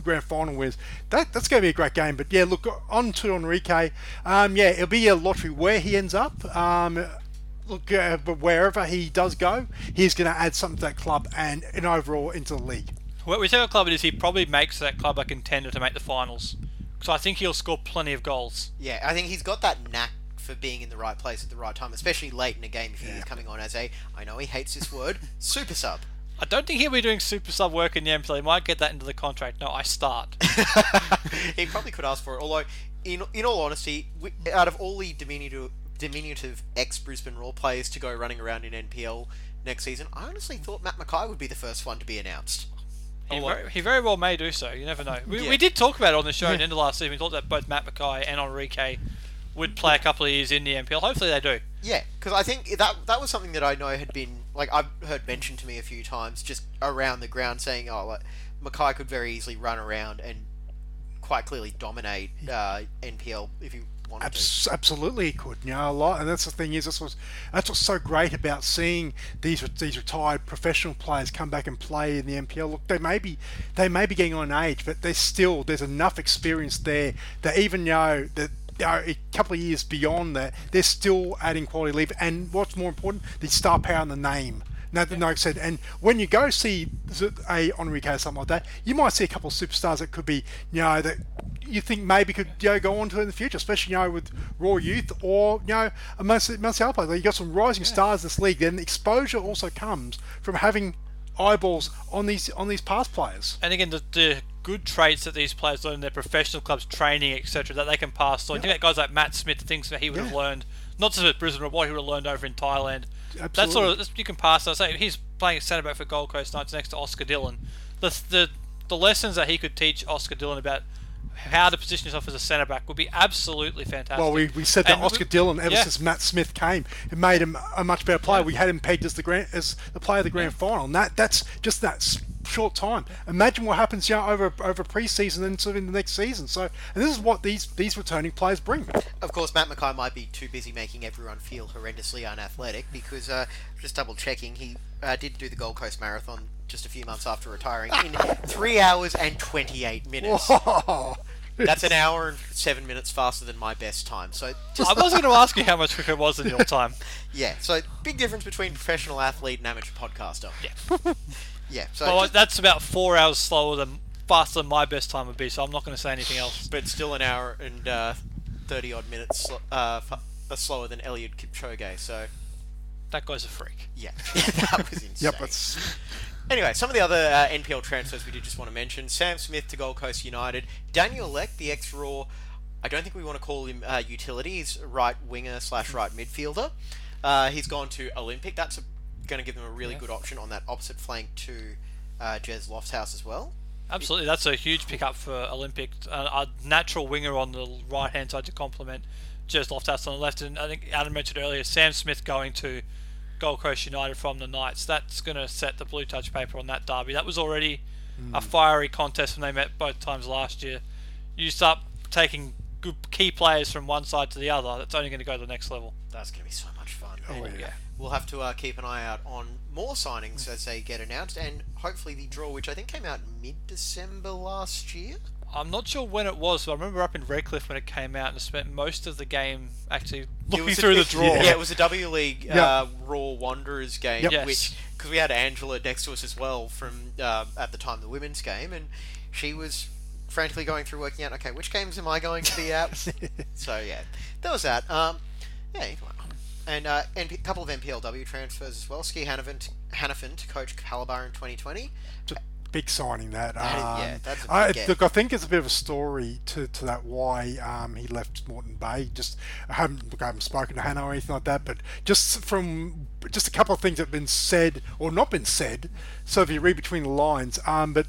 grand final wins, that that's going to be a great game. But yeah, look, on to Henrique. Um, yeah, it'll be a lottery where he ends up. Um, look, uh, but wherever he does go, he's going to add something to that club and, and overall into the league. Well, whichever club it is, he probably makes that club a contender to make the finals. So I think he'll score plenty of goals. Yeah, I think he's got that knack for being in the right place at the right time, especially late in a game if yeah. he's coming on as a, I know he hates this word, super sub. I don't think he'll be doing super sub work in the N P L. He might get that into the contract. No, I start. He probably could ask for it. Although, in in all honesty, we, out of all the diminutive, diminutive ex-Brisbane Roar players to go running around in N P L next season, I honestly thought Matt McKay would be the first one to be announced. He, very, he very well may do so. You never know. We, yeah. we did talk about it on the show yeah. in the end of last season. We thought that both Matt McKay and Henrique would play a couple of years in the N P L. Hopefully they do. Yeah, because I think that that was something that I know had been, like, I've heard mentioned to me a few times just around the ground saying, oh, like, McKay could very easily run around and quite clearly dominate uh, N P L if he wanted Abs- to. Absolutely he could, you know, a lot. And that's the thing is, that's what's, that's what's so great about seeing these these retired professional players come back and play in the N P L. Look, they may be, they may be getting on age, but there's still, there's enough experience there that even, you know, that, a couple of years beyond that, they're still adding quality leave, and what's more important, the star power and the name. Now, yeah. like I said, and when you go see a Henrique or something like that, you might see a couple of superstars that could be, you know, that you think maybe could you know, go on to in the future, especially you know with Raw Youth or you know amongst the other players. Like, you got some rising yeah. stars in this league. Then the exposure also comes from having eyeballs on these on these past players. And again, the, the good traits that these players learn in their professional clubs, training, et cetera, that they can pass on. Yeah. You think about guys like Matt Smith, things that he would yeah. have learned, not just at Brisbane, but what he would have learned over in Thailand. Absolutely. That's sort of, you can pass on. So he's playing centre back for Gold Coast Knights next to Oscar Dillon. The, the the lessons that he could teach Oscar Dillon about how to position yourself as a centre back would be absolutely fantastic. Well, we, we said that and Oscar we, Dillon ever yeah. since Matt Smith came, it made him a much better player. Yeah. We had him pegged as the grand as the player of the grand yeah. final. And that that's just that short time. Imagine what happens, you know, over over pre-season and sort of in the next season. So, and this is what these these returning players bring. Of course, Matt McKay might be too busy making everyone feel horrendously unathletic because uh, just double checking, he uh, did do the Gold Coast Marathon just a few months after retiring in three hours and twenty-eight minutes. Whoa. That's an hour and seven minutes faster than my best time. So just... I was going to ask you how much quicker it was than your time. Yeah. So big difference between professional athlete and amateur podcaster. Yeah. Yeah, so well, just... that's about four hours slower than faster than my best time would be, so I'm not going to say anything else. But still an hour and uh, thirty odd minutes uh, slower than Eliud Kipchoge. So that guy's a freak. Yeah, that was insane. Yep, that's... Anyway, some of the other uh, N P L transfers we did just want to mention: Sam Smith to Gold Coast United, Daniel Leck, the ex-Raw. I don't think we want to call him uh, utilities right winger slash right midfielder. Uh, he's gone to Olympic. That's a going to give them a really yeah. good option on that opposite flank to uh, Jez Lofthouse as well. Absolutely, that's a huge pickup for Olympic. Uh, a natural winger on the right-hand side to complement Jez Lofthouse on the left. And I think Adam mentioned earlier, Sam Smith going to Gold Coast United from the Knights. That's going to set the blue touch paper on that derby. That was already mm. a fiery contest when they met both times last year. You start taking good key players from one side to the other, that's only going to go to the next level. That's going to be so much fun. Oh, yeah. We'll have to uh, keep an eye out on more signings as they get announced, and hopefully the draw, which I think came out mid-December last year. I'm not sure when it was, but I remember up in Redcliffe when it came out and I spent most of the game actually looking through a, the draw. Yeah, it was a W League yep. uh, Raw Wanderers game, yep. which, because we had Angela next to us as well from uh, at the time the women's game, and she was frantically going through working out, okay, which games am I going to be at? So yeah, there was that. Um, yeah, and uh, and a couple of N P L W transfers as well. Ski Hannafin, Hannafin to coach Capalaba in twenty twenty. It's a big signing that. Um, yeah, that's a big I, game. Look, I think it's a bit of a story to, to that why um, he left Moreton Bay. Just I haven't look, I haven't spoken to Hannah or anything like that, but just from just a couple of things that have been said or not been said. So if you read between the lines, um, but.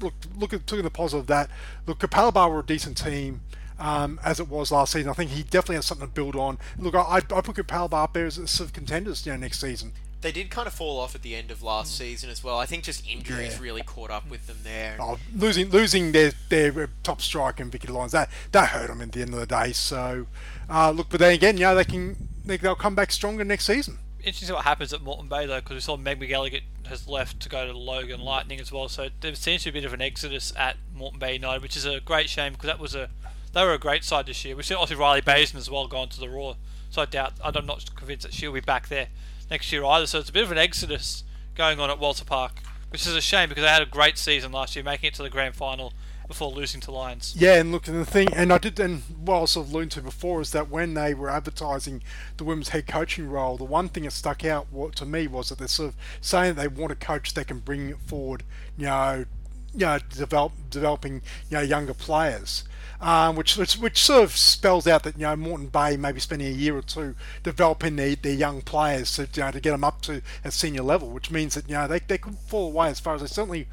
Look, look at taking the positive of that. Look, Capalaba were a decent team um, as it was last season. I think he definitely has something to build on. Look, I, I put Capalaba up there as sort of contenders, you know, next season. They did kind of fall off at the end of last season as well. I think just injuries yeah. really caught up with them there. Oh, losing losing their their top striker and Vicky Lyons, that that hurt them at the end of the day. So uh, look, but then again, you know, they can they, they'll come back stronger next season. Interesting what happens at Moreton Bay though, because we saw Meg McGallagher has left to go to the Logan Lightning as well. So there seems to be a bit of an exodus at Moreton Bay United, which is a great shame because that was a they were a great side this year. We've seen obviously Riley Bassin as well gone to the Raw, so I doubt I'm not convinced that she'll be back there next year either. So it's a bit of an exodus going on at Walter Park, which is a shame because they had a great season last year, making it to the grand final before losing to Lions. Yeah, and look, and the thing, and I did, and what I sort of alluded to before is that when they were advertising the women's head coaching role, the one thing that stuck out to me was that they're sort of saying that they want a coach that can bring forward, you know, you know, develop, developing, you know, younger players, um, which, which which sort of spells out that, you know, Moreton Bay maybe spending a year or two developing their, their young players to, you know, to get them up to a senior level, which means that, you know, they they could fall away as far as they certainly,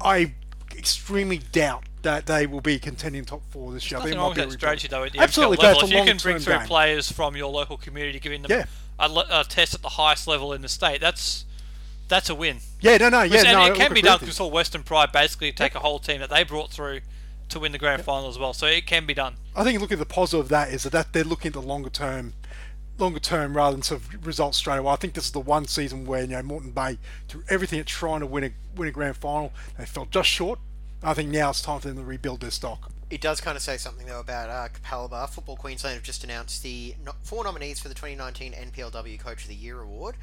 I. extremely doubt that they will be contending top four this year. There's nothing wrong with that strategy though. Absolutely, that's a long-term game. If you can bring through players from your local community, giving them yeah. a, a test at the highest level in the state, that's that's a win. Yeah, no, no, yeah, and no, it can be done because we saw Western Pride basically take yeah. a whole team that they brought through to win the grand yeah. final as well. So it can be done. I think looking at the positive of that is that they're looking at the longer term. Longer term, rather than sort of results straight away. I think this is the one season where, you know, Moreton Bay threw everything at trying to win a win a grand final. They fell just short. I think now it's time for them to rebuild their stock. It does kind of say something though about uh, Capalaba. Football Queensland have just announced the four nominees for the twenty nineteen N P L W Coach of the Year award.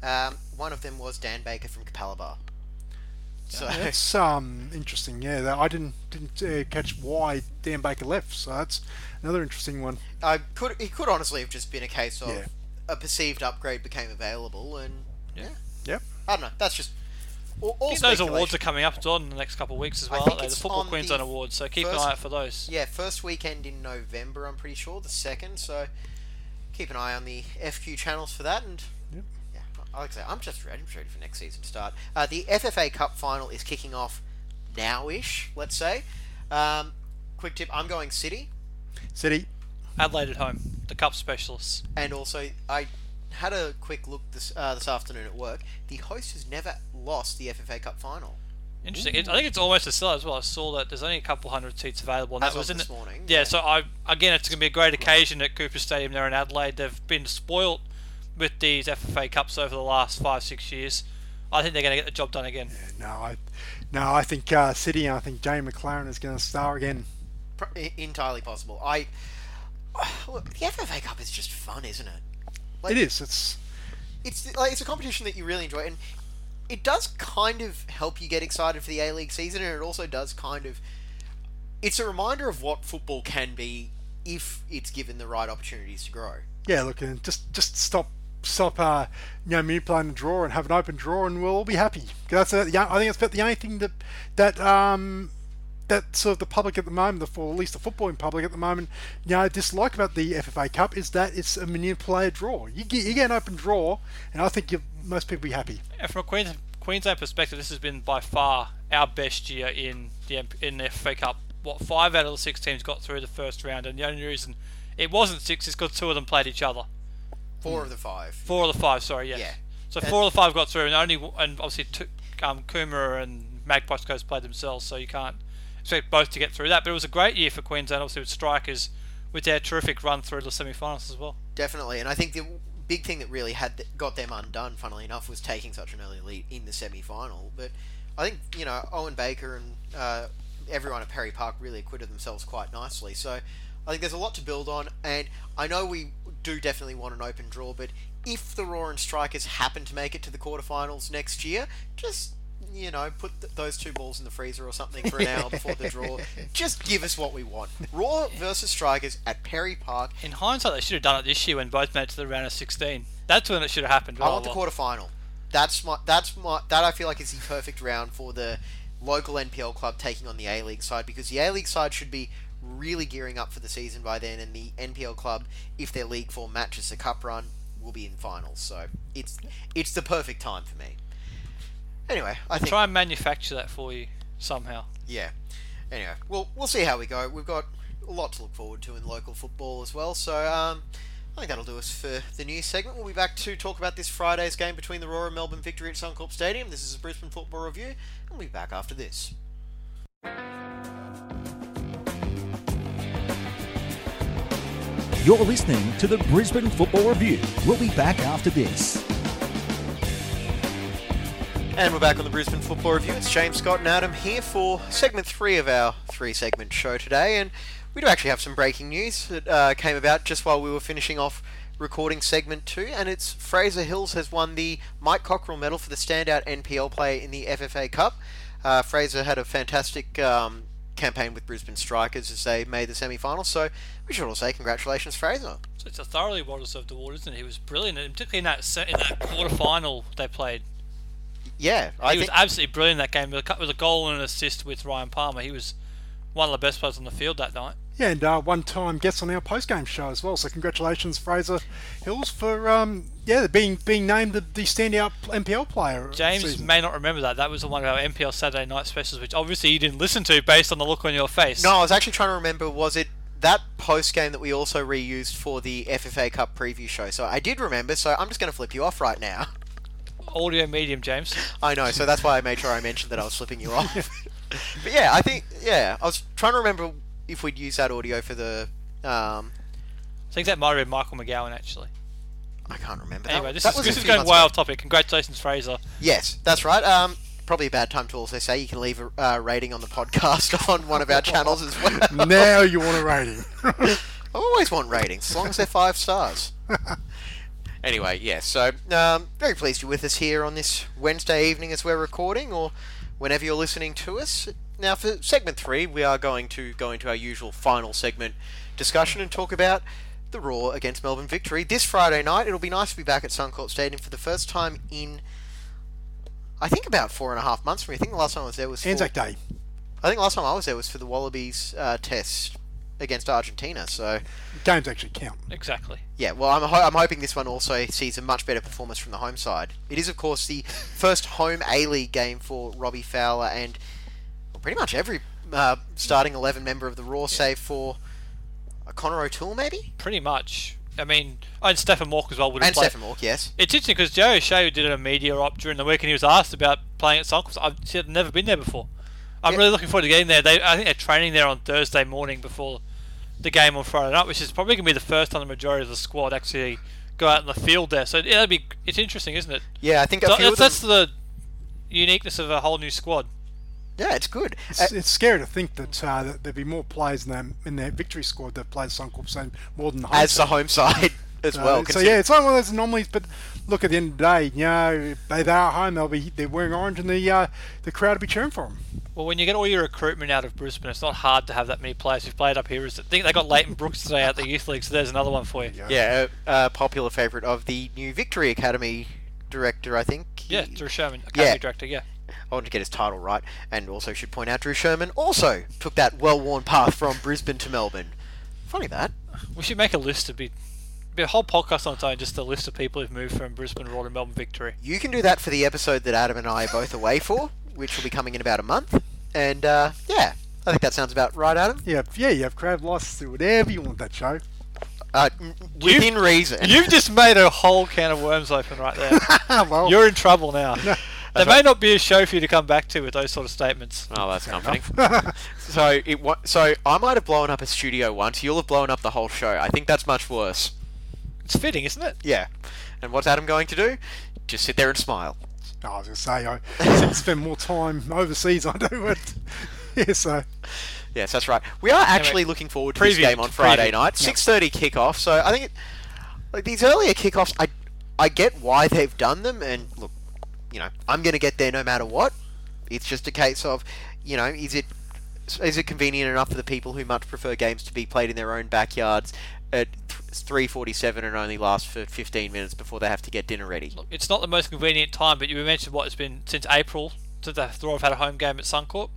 Um, one of them was Dan Baker from Capalaba. So yeah, that's um, interesting. Yeah, I didn't didn't uh, catch why Dan Baker left. So that's another interesting one. I could it could honestly have just been a case of yeah. a perceived upgrade became available, and yeah, yeah. I don't know. That's just all, all those awards are coming up on in the next couple of weeks as well. Aren't they? The Football Queensland the Awards. So keep first, an eye out for those. Yeah, first weekend in November. I'm pretty sure the second. So keep an eye on the F Q channels for that and. Yep. Like I say, I'm just ready, I'm ready for next season to start. Uh, the F F A Cup final is kicking off now-ish, let's say. Um, quick tip, I'm going City. City. Adelaide at home, the Cup specialists. And also, I had a quick look this uh, this afternoon at work. The host has never lost the F F A Cup final. Interesting. It, I think it's almost a sellout as well. I saw that there's only a couple hundred seats available. And that as was of this in morning. Yeah, yeah, so I again, it's going to be a great occasion at Cooper Stadium there in Adelaide. They've been spoilt with these F F A Cups over the last five, six years. I think they're going to get the job done again. Yeah, no, I, no, I think uh, City, I think Jamie McLaren is going to star again. Entirely possible. I look, the F F A Cup is just fun, isn't it? Like, it is. It's it's like it's a competition that you really enjoy, and it does kind of help you get excited for the A-League season, and it also does kind of. It's a reminder of what football can be if it's given the right opportunities to grow. Yeah, look, and just just stop. Stop, uh, you know, manipulating the draw and have an open draw, and we'll all be happy. That's a, I think it's about the only thing that that um, that sort of the public at the moment, or at least the footballing public at the moment, you know, dislike about the F F A Cup is that it's a manipulated draw. You get you get an open draw, and I think you, most people be happy. And from a Queens, Queensland perspective, this has been by far our best year in the in the F F A Cup. What five out of the six teams got through the first round, and the only reason it wasn't six is because two of them played each other. Four of the five. Four of the five, sorry, yes. Yeah. So four and of the five got through, and only and obviously two, um, Coomera and Magpies Coast played themselves, so you can't expect both to get through that. But it was a great year for Queensland, obviously, with strikers, with their terrific run through the semi-finals as well. Definitely, and I think the big thing that really had th- got them undone, funnily enough, was taking such an early lead in the semi-final. But I think, you know, Owen Baker and uh, everyone at Perry Park really acquitted themselves quite nicely. So I think there's a lot to build on, and I know we do definitely want an open draw, but if the Roar and Strikers happen to make it to the quarterfinals next year, just you know, put th- those two balls in the freezer or something for an hour before the draw. Just give us what we want. Raw yeah. versus Strikers at Perry Park. In hindsight, they should have done it this year when both met to the round of sixteen. That's when it should have happened. I want the quarterfinal. That's my. That's my. That I feel like is the perfect round for the local N P L club taking on the A-League side, because the A-League side should be really gearing up for the season by then, and the N P L club, if their League Four matches a cup run, will be in finals. So it's it's the perfect time for me. Anyway, I think try and manufacture that for you somehow. Yeah. Anyway, we'll we'll see how we go. We've got a lot to look forward to in local football as well. So um, I think that'll do us for the news segment. We'll be back to talk about this Friday's game between the Roar and Melbourne Victory at Suncorp Stadium. This is a Brisbane Football Review, and we'll be back after this. You're listening to the Brisbane Football Review. We'll be back after this. And we're back on the Brisbane Football Review. It's James, Scott and Adam here for segment three of our three-segment show today. And we do actually have some breaking news that uh, came about just while we were finishing off recording segment two. And it's Fraser Hills has won the Mike Cockrell Medal for the standout N P L player in the F F A Cup. Uh, Fraser had a fantastic... Um, campaign with Brisbane Strikers as they made the semi-finals, so we should all say congratulations, Fraser. So it's a thoroughly well-deserved award, isn't it? He was brilliant, and particularly in that in that quarter-final they played. Yeah, I he think... was absolutely brilliant in that game with a goal and an assist with Ryan Palmer. He was one of the best players on the field that night. Yeah, and uh, one-time guest on our post-game show as well. So congratulations, Fraser Hills, for um, yeah being being named the, the standout N P L player. James season. May not remember that. That was one of our N P L Saturday night specials, which obviously you didn't listen to based on the look on your face. No, I was actually trying to remember. Was it that post-game that we also reused for the F F A Cup preview show? So I did remember. So I'm just going to flip you off right now. Audio medium, James. I know. So that's why I made sure I mentioned that I was flipping you off. But yeah, I think, yeah, I was trying to remember if we'd use that audio for the... Um... I think that might have been Michael McGowan, actually. I can't remember. Anyway, that, this that is, this is going way off topic. Congratulations, Fraser. Yes, that's right. Um, probably a bad time to also say you can leave a uh, rating on the podcast on one of our channels as well. Now you want a rating. I always want ratings, as long as they're five stars. Anyway, yeah, so um, very pleased you're with us here on this Wednesday evening as we're recording, or whenever you're listening to us. Now, for segment three, we are going to go into our usual final segment discussion and talk about the Roar against Melbourne Victory this Friday night. It'll be nice to be back at Suncorp Stadium for the first time in, I think, about four and a half months from me. I think the last time I was there was... Anzac Day. I think the last time I was there was for the Wallabies uh, test against Argentina, so... Games actually count. Exactly. Yeah, well, I'm, ho- I'm hoping this one also sees a much better performance from the home side. It is, of course, the first home A-League game for Robbie Fowler and... pretty much every uh, starting eleven member of the Roar, yeah. save for Connor O'Toole, maybe? Pretty much. I mean, and Stephen Mork as well would have and played. And Stephen Mork, yes. It's interesting because Joe O'Shea did a media op during the week and he was asked about playing at Suncorp. I've never been there before. I'm yeah. really looking forward to getting there. They, I think they're training there on Thursday morning before the game on Friday night, which is probably going to be the first time the majority of the squad actually go out in the field there. So yeah, that'd be, it's interesting, isn't it? Yeah, I think so a few that's, of them... that's the uniqueness of a whole new squad. Yeah, it's good. It's, it's scary to think that, uh, that there'd be more players in their, in their Victory squad that played Suncorp Stadium more than the home as side. the home side as uh, well. So yeah, it's one of those anomalies. But look, at the end of the day, you know, they, they are home. They'll be they're wearing orange, and the uh, the crowd will be cheering for them. Well, when you get all your recruitment out of Brisbane, it's not hard to have that many players who've played up here. Is it? I think they got Leighton Brooks today out the youth league, so there's another one for you. Yeah, yeah a, a popular favourite of the new Victory Academy director, I think. Yeah, Drew Sherman, Academy yeah. director. Yeah. I want to get his title right, and also should point out Drew Sherman also took that well-worn path from Brisbane to Melbourne. Funny that. We should make a list to be, be a whole podcast on its own, just a list of people who've moved from Brisbane Roar to Melbourne Victory. You can do that for the episode that Adam and I are both away for, which will be coming in about a month. And uh, yeah, I think that sounds about right, Adam. Yeah, yeah, you have crowd license to whatever you want that show. Uh, within you've, reason. You've just made a whole can of worms open right there. Well, you're in trouble now. No. There may not be a show for you to come back to with those sort of statements. Oh, that's comforting. so it wa- so I might have blown up a studio once. You'll have blown up the whole show. I think that's much worse. It's fitting, isn't it? Yeah. And what's Adam going to do? Just sit there and smile. Oh, I was going to say, I spend more time overseas. I do it. Yeah, so... Yes, that's right. We are actually anyway, looking forward to preview, this game on Friday preview. night. six thirty yep. kickoff. So I think it, like these earlier kickoffs, I I get why they've done them. And look, you know, I'm going to get there no matter what. It's just a case of, you know, is it is it convenient enough for the people who much prefer games to be played in their own backyards at three forty-seven and only last for fifteen minutes before they have to get dinner ready? Look, it's not the most convenient time, but you mentioned what it's been since April since the Thor have had a home game at Suncorp.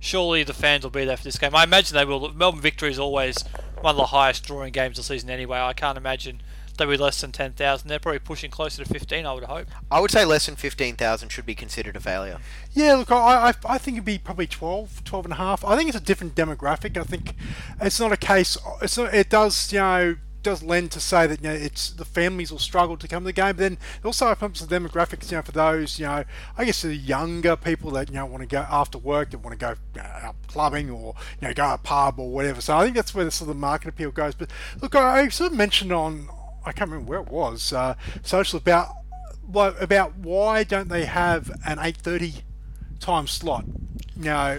Surely the fans will be there for this game. I imagine they will. Melbourne Victory is always one of the highest drawing games of the season anyway. I can't imagine they'll be less than ten thousand. They're probably pushing closer to fifteen, I would hope. I would say less than fifteen thousand should be considered a failure. Yeah, look, I I, I think it'd be probably twelve, twelve and a half. I think it's a different demographic. I think it's not a case... It's not, it does, you know... does lend to say that, you know, it's the families will struggle to come to the game, but then also it pumps the demographics, you know, for those, you know, I guess the younger people that, you know, want to go after work, that want to go, you know, out clubbing or, you know, go to a pub or whatever. So I think that's where the sort of market appeal goes. But look, I, I sort of mentioned on, I can't remember where it was, uh, social about about why don't they have an eight thirty time slot, you know,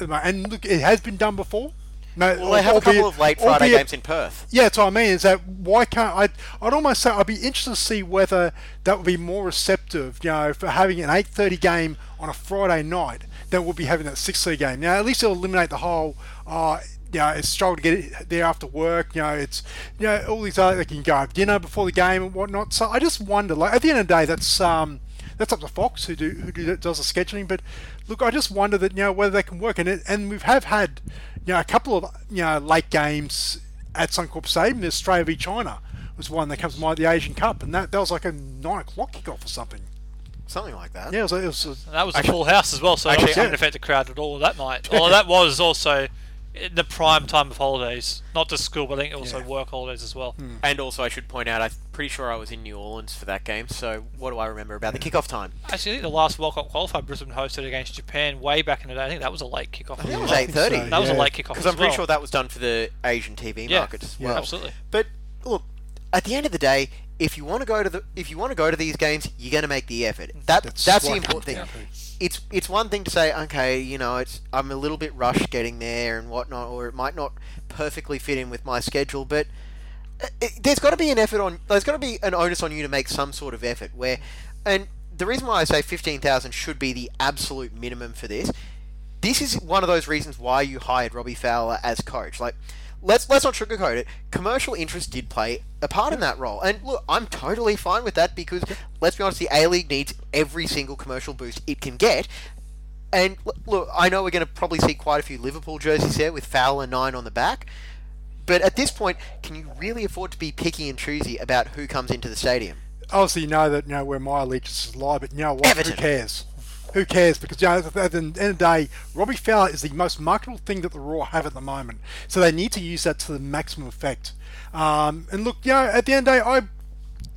and look, it has been done before. No, well, they have albeit, a couple of late Friday albeit, games in Perth. Yeah, that's what I mean. Is that why can't I? I'd almost say I'd be interested to see whether that would be more receptive, you know, for having an eight thirty game on a Friday night than would be having that six thirty game. Now, at least it'll eliminate the whole, uh, you know, it's struggle to get it there after work. You know, it's, you know, all these other, they can go have dinner before the game and whatnot. So I just wonder, like, at the end of the day, that's um. That's up to Fox who do who do, does the scheduling, but look, I just wonder that, you know, whether they can work in it. And we have had, you know, a couple of, you know, late games at Suncorp Stadium. The Australia v China was one that comes to mind, the Asian Cup, and that, that was like a nine o'clock kickoff or something. Something like that. Yeah, it was. It was a, that was a full house as well, so actually, it didn't yeah. affect the crowd at all that night. Although that was also in the prime time of holidays, not just school, but I think also yeah. work holidays as well. Mm. And also, I should point out, I'm pretty sure I was in New Orleans for that game, so what do I remember about the kickoff time? Actually, I think the last World Cup qualifier Brisbane hosted against Japan way back in the day, I think that was a late kickoff. I think it was eight thirty. So, that yeah. was a late kickoff. Because I'm pretty well. sure that was done for the Asian T V yeah. market as well. Yeah, absolutely. But look, at the end of the day, if you want to go to the if you want to go to these games, you're going to make the effort. That that's, that's the important thing. Yeah. It's it's one thing to say, okay, you know, it's I'm a little bit rushed getting there and whatnot, or it might not perfectly fit in with my schedule, but it, there's got to be an effort on, there's got to be an onus on you to make some sort of effort. Where, and the reason why I say fifteen thousand should be the absolute minimum for this, this is one of those reasons why you hired Robbie Fowler as coach. Like, let's let's not sugarcoat it. Commercial interest did play a part in that role, and look, I'm totally fine with that because, let's be honest, the A-League needs every single commercial boost it can get. And look, I know we're going to probably see quite a few Liverpool jerseys there with Fowler nine on the back, but at this point, can you really afford to be picky and choosy about who comes into the stadium? Obviously, you know that, you know, where my allegiances lie, but you know what? Everton. Who cares? Who cares? Because, you know, at the end of the day, Robbie Fowler is the most marketable thing that the Raw have at the moment. So they need to use that to the maximum effect. Um, and look, you know, at the end of the day, I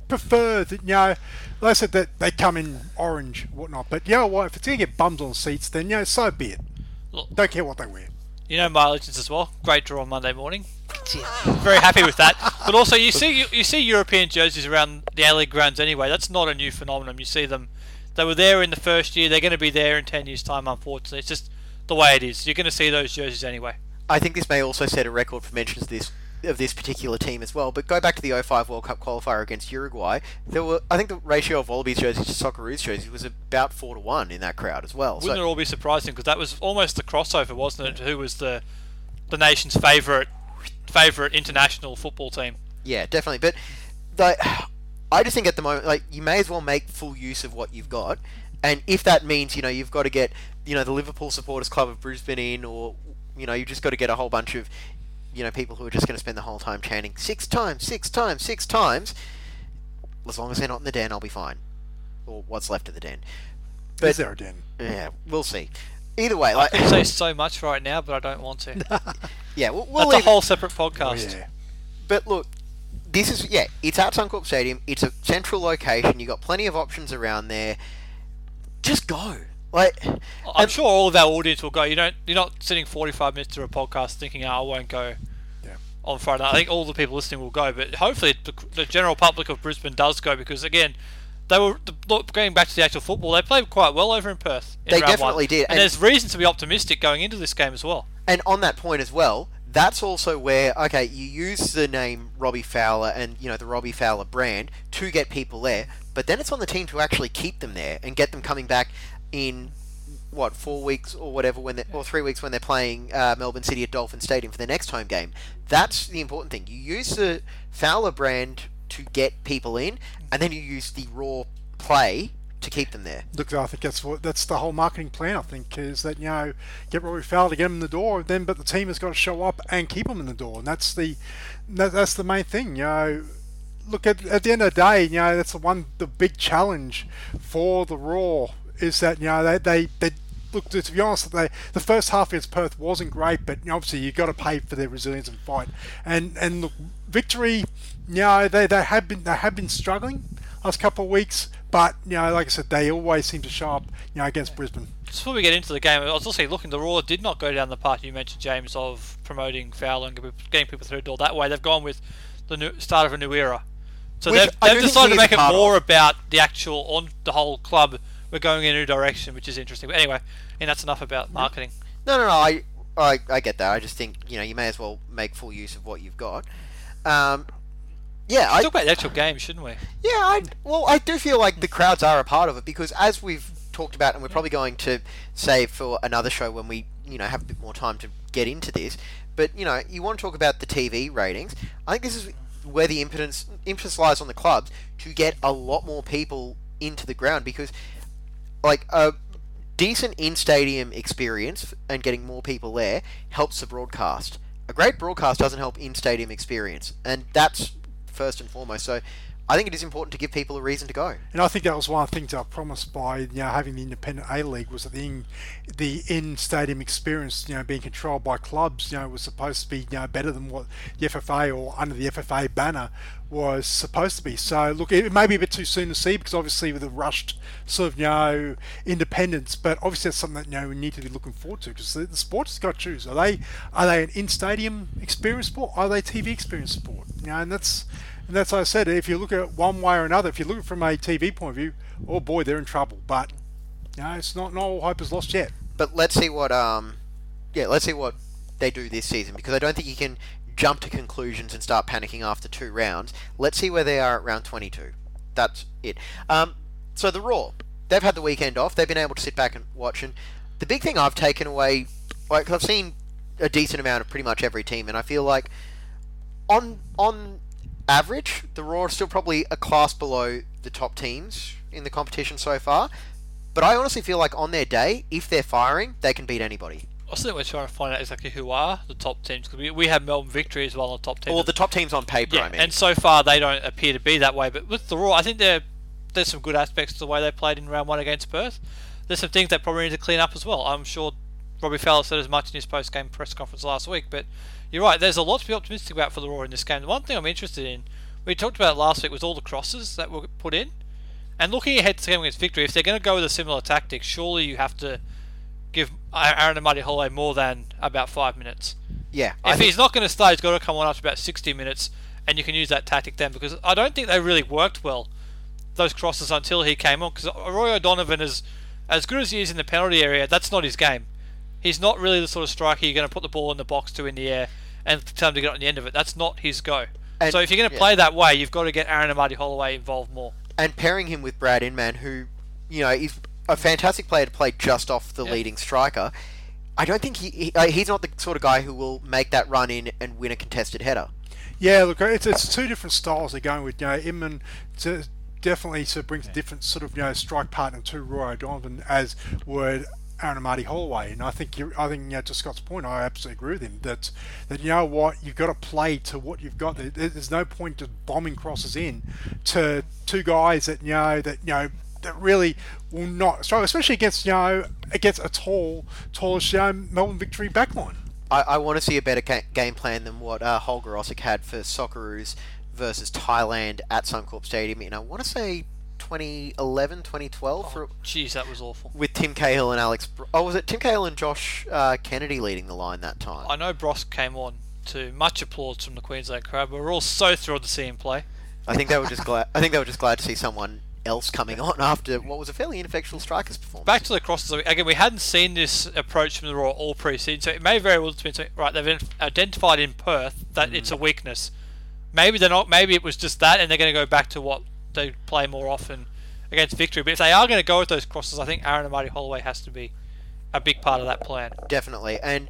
prefer that, you know, like I said, that they come in orange and whatnot. But, you know what, if it's going to get bums on seats, then, you know, so be it. Look, don't care what they wear. You know, my allegiance as well. Great draw on Monday morning. Very happy with that. But also, you see you, you see European jerseys around the A-League grounds anyway. That's not a new phenomenon. You see them. They were there in the first year. They're going to be there in ten years' time, unfortunately. It's just the way it is. You're going to see those jerseys anyway. I think this may also set a record for mentions of this, of this particular team as well. But go back to the oh five World Cup qualifier against Uruguay. There were, I think the ratio of Wallabies jerseys to Socceroos jerseys was about four to one in that crowd as well. Wouldn't so, it all be surprising? Because that was almost the crossover, wasn't it? Yeah. Who was the the nation's favourite favourite international football team? Yeah, definitely. But the... I just think at the moment, like, you may as well make full use of what you've got, and if that means, you know, you've got to get, you know, the Liverpool Supporters Club of Brisbane in, or, you know, you've just got to get a whole bunch of, you know, people who are just going to spend the whole time chanting six times, six times, six times. As long as they're not in the den, I'll be fine. Or what's left of the den. But, is there a den? Yeah, we'll see. Either way, like, I can say so much right now, but I don't want to. Yeah, we'll, we'll that's a whole it. separate podcast. Oh, yeah. But look. This is, yeah, it's at Suncorp Stadium. It's a central location. You've got plenty of options around there. Just go. Like, I'm sure all of our audience will go. You don't, you're not sitting forty-five minutes through a podcast thinking, oh, I won't go yeah. on Friday. I think all the people listening will go. But hopefully the, the general public of Brisbane does go because, again, they were going back to the actual football. They played quite well over in Perth. In they round definitely one. did. And, and there's reason to be optimistic going into this game as well. And on that point as well, that's also where, okay, you use the name Robbie Fowler and, you know, the Robbie Fowler brand to get people there, but then it's on the team to actually keep them there and get them coming back in what, four weeks or whatever, when they, or three weeks when they're playing uh, Melbourne City at Dolphin Stadium for their next home game. That's the important thing. You use the Fowler brand to get people in, and then you use the raw play to keep them there. Look, I think that's what, that's the whole marketing plan, I think, is that, you know, get Robbie Fowler to get him in the door, then but the team has got to show up and keep him in the door, and that's the that's the main thing, you know. Look, at at the end of the day, you know, that's the one, the big challenge for the Raw is that, you know, they they, they look, to be honest, they, the first half against Perth wasn't great, but, you know, obviously you've got to pay for their resilience and fight. And and look, victory, you know, they, they have been they have been struggling last couple of weeks, but, you know, like I said, they always seem to show up, you know, against Brisbane. Before we get into the game, I was also looking, the Raw did not go down the path you mentioned, James, of promoting Fowler and getting people through the door that way. They've gone with the new, start of a new era. So Which they've, they've decided to make it more of. about the actual, on the whole club, we're going in a new direction, which is interesting. But anyway, and that's enough about marketing. No, no, no, I, I, I get that. I just think, you know, you may as well make full use of what you've got. Um, yeah, I... Let's talk about the actual game, shouldn't we? Yeah, I, well, I do feel like the crowds are a part of it, because as we've talked about, and we're probably going to save for another show when we, you know, have a bit more time to get into this, but, you know, you want to talk about the T V ratings. I think this is where the impetus, impetus lies on the clubs to get a lot more people into the ground, because, like, a decent in-stadium experience and getting more people there helps the broadcast. A great broadcast doesn't help in-stadium experience, and that's first and foremost. So I think it is important to give people a reason to go. And I think that was one of the things I promised by, you know, having the Independent A-League, was that the in, the in-stadium experience, you know, being controlled by clubs, you know, was supposed to be, you know, better than what the F F A or under the F F A banner was supposed to be. So, look, it may be a bit too soon to see, because obviously with the rushed sort of, you know, independence, but obviously that's something that, you know, we need to be looking forward to, because the, the sport's got to choose. Are they, are they an in-stadium experience sport? Are they T V experience sport? You know, and that's... And that's what I said, if you look at it one way or another, if you look at it from a T V point of view, oh boy, they're in trouble. But, you know, it's not, not all hope is lost yet. But let's see what, um, yeah, let's see what they do this season, because I don't think you can jump to conclusions and start panicking after two rounds. Let's see where they are at round twenty-two. That's it. Um, so the Raw, they've had the weekend off. They've been able to sit back and watch. And the big thing I've taken away, like, I've seen a decent amount of pretty much every team, and I feel like on on... average, the Raw are still probably a class below the top teams in the competition so far, but I honestly feel like on their day, if they're firing, they can beat anybody. I still think we're trying to find out exactly who are the top teams, because we, we have Melbourne Victory as well on the top teams. Well, the top teams on paper, yeah, I mean. And so far, they don't appear to be that way, but with the Raw, I think there there's some good aspects to the way they played in round one against Perth. There's some things they probably need to clean up as well. I'm sure Robbie Fowler said as much in his post-game press conference last week, but you're right, there's a lot to be optimistic about for the Raw in this game. The one thing I'm interested in, we talked about it last week, was all the crosses that were put in. And looking ahead to the game against Victory, if they're going to go with a similar tactic, surely you have to give Aaron and Marty Holloway more than about five minutes. Yeah. If he's not going to start, he's got to come on after about sixty minutes, and you can use that tactic then, because I don't think they really worked well, those crosses, until he came on, because Roy O'Donovan, is as good as he is in the penalty area, that's not his game. He's not really the sort of striker you're going to put the ball in the box to in the air and tell him to get on the end of it. That's not his go. And so if you're going to yeah. play that way, you've got to get Aaron and Marty Holloway involved more. And pairing him with Brad Inman, who, you know, is a fantastic player to play just off the yeah. leading striker, I don't think he, he uh, he's not the sort of guy who will make that run in and win a contested header. Yeah, look, it's it's two different styles they're going with. You know, Inman to definitely sort of brings yeah. a different sort of, you know, strike partner to Roy O'Donovan as would Aaron and Marty Holloway, and I think you, I think you know, to Scott's point, I absolutely agree with him that that you know what, you've got to play to what you've got. There, there's no point to bombing crosses in to two guys that you know that you know that really will not struggle, especially against you know against a tall, tallish you know, Melbourne Victory backline. I, I want to see a better ca- game plan than what uh, Holger Osick had for Socceroos versus Thailand at Suncorp Stadium, and I want to say twenty eleven, twenty twelve. Oh, jeez, that was awful. With Tim Cahill and Alex... Bro- oh, was it Tim Cahill and Josh uh, Kennedy leading the line that time? I know Brosk came on to much applause from the Queensland crowd, but we're all so thrilled to see him play. I think they were just glad. I think they were just glad to see someone else coming on after what was a fairly ineffectual strikers performance. Back to the crosses. Again, we hadn't seen this approach from the Raw all pre-season, so it may very well have been something, right, they've identified in Perth that mm. it's a weakness. Maybe they're not. Maybe it was just that, and they're going to go back to what they play more often against Victory. But if they are going to go with those crosses, I think Aaron and Marty Holloway has to be a big part of that plan. Definitely. And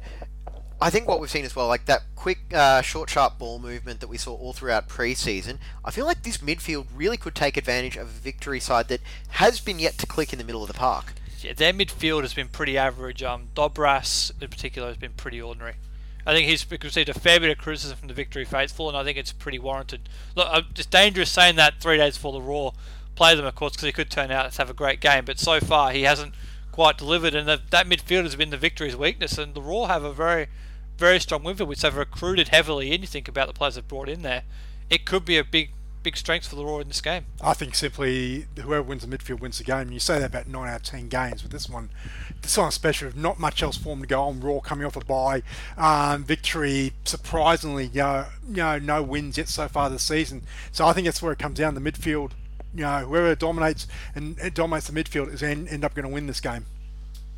I think what we've seen as well, like that quick, uh, short, sharp ball movement that we saw all throughout pre-season, I feel like this midfield really could take advantage of a victory side that has been yet to click in the middle of the park. Yeah, their midfield has been pretty average. Um, Dobras, in particular, has been pretty ordinary. I think he's received a fair bit of criticism from the Victory faithful, and I think it's pretty warranted. Look, it's dangerous saying that three days before the Raw. Play them, of course, because he could turn out and have a great game, but so far he hasn't quite delivered, and the, that midfield has been the Victory's weakness, and the Raw have a very, very strong midfield, which they've recruited heavily in. You think about the players they've brought in there. It could be a big... big strengths for the Raw in this game. I think simply whoever wins the midfield wins the game. You say that about nine out of ten games, but this one, this one especially, with not much else for them to go on. Raw coming off a bye, um, Victory surprisingly, you know, you know, no wins yet so far this season. So I think that's where it comes down. The midfield, you know, whoever dominates and dominates the midfield is end, end up going to win this game.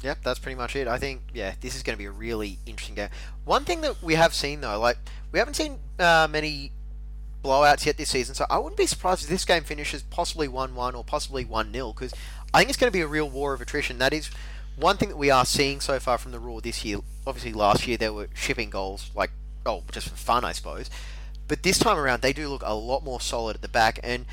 Yep, that's pretty much it. I think, yeah, this is going to be a really interesting game. One thing that we have seen though, like we haven't seen uh, many blowouts yet this season, so I wouldn't be surprised if this game finishes possibly one one or possibly one nil, because I think it's going to be a real war of attrition. That is one thing that we are seeing so far from the Raw this year. Obviously last year they were shipping goals, like, oh, just for fun, I suppose. But this time around, they do look a lot more solid at the back, and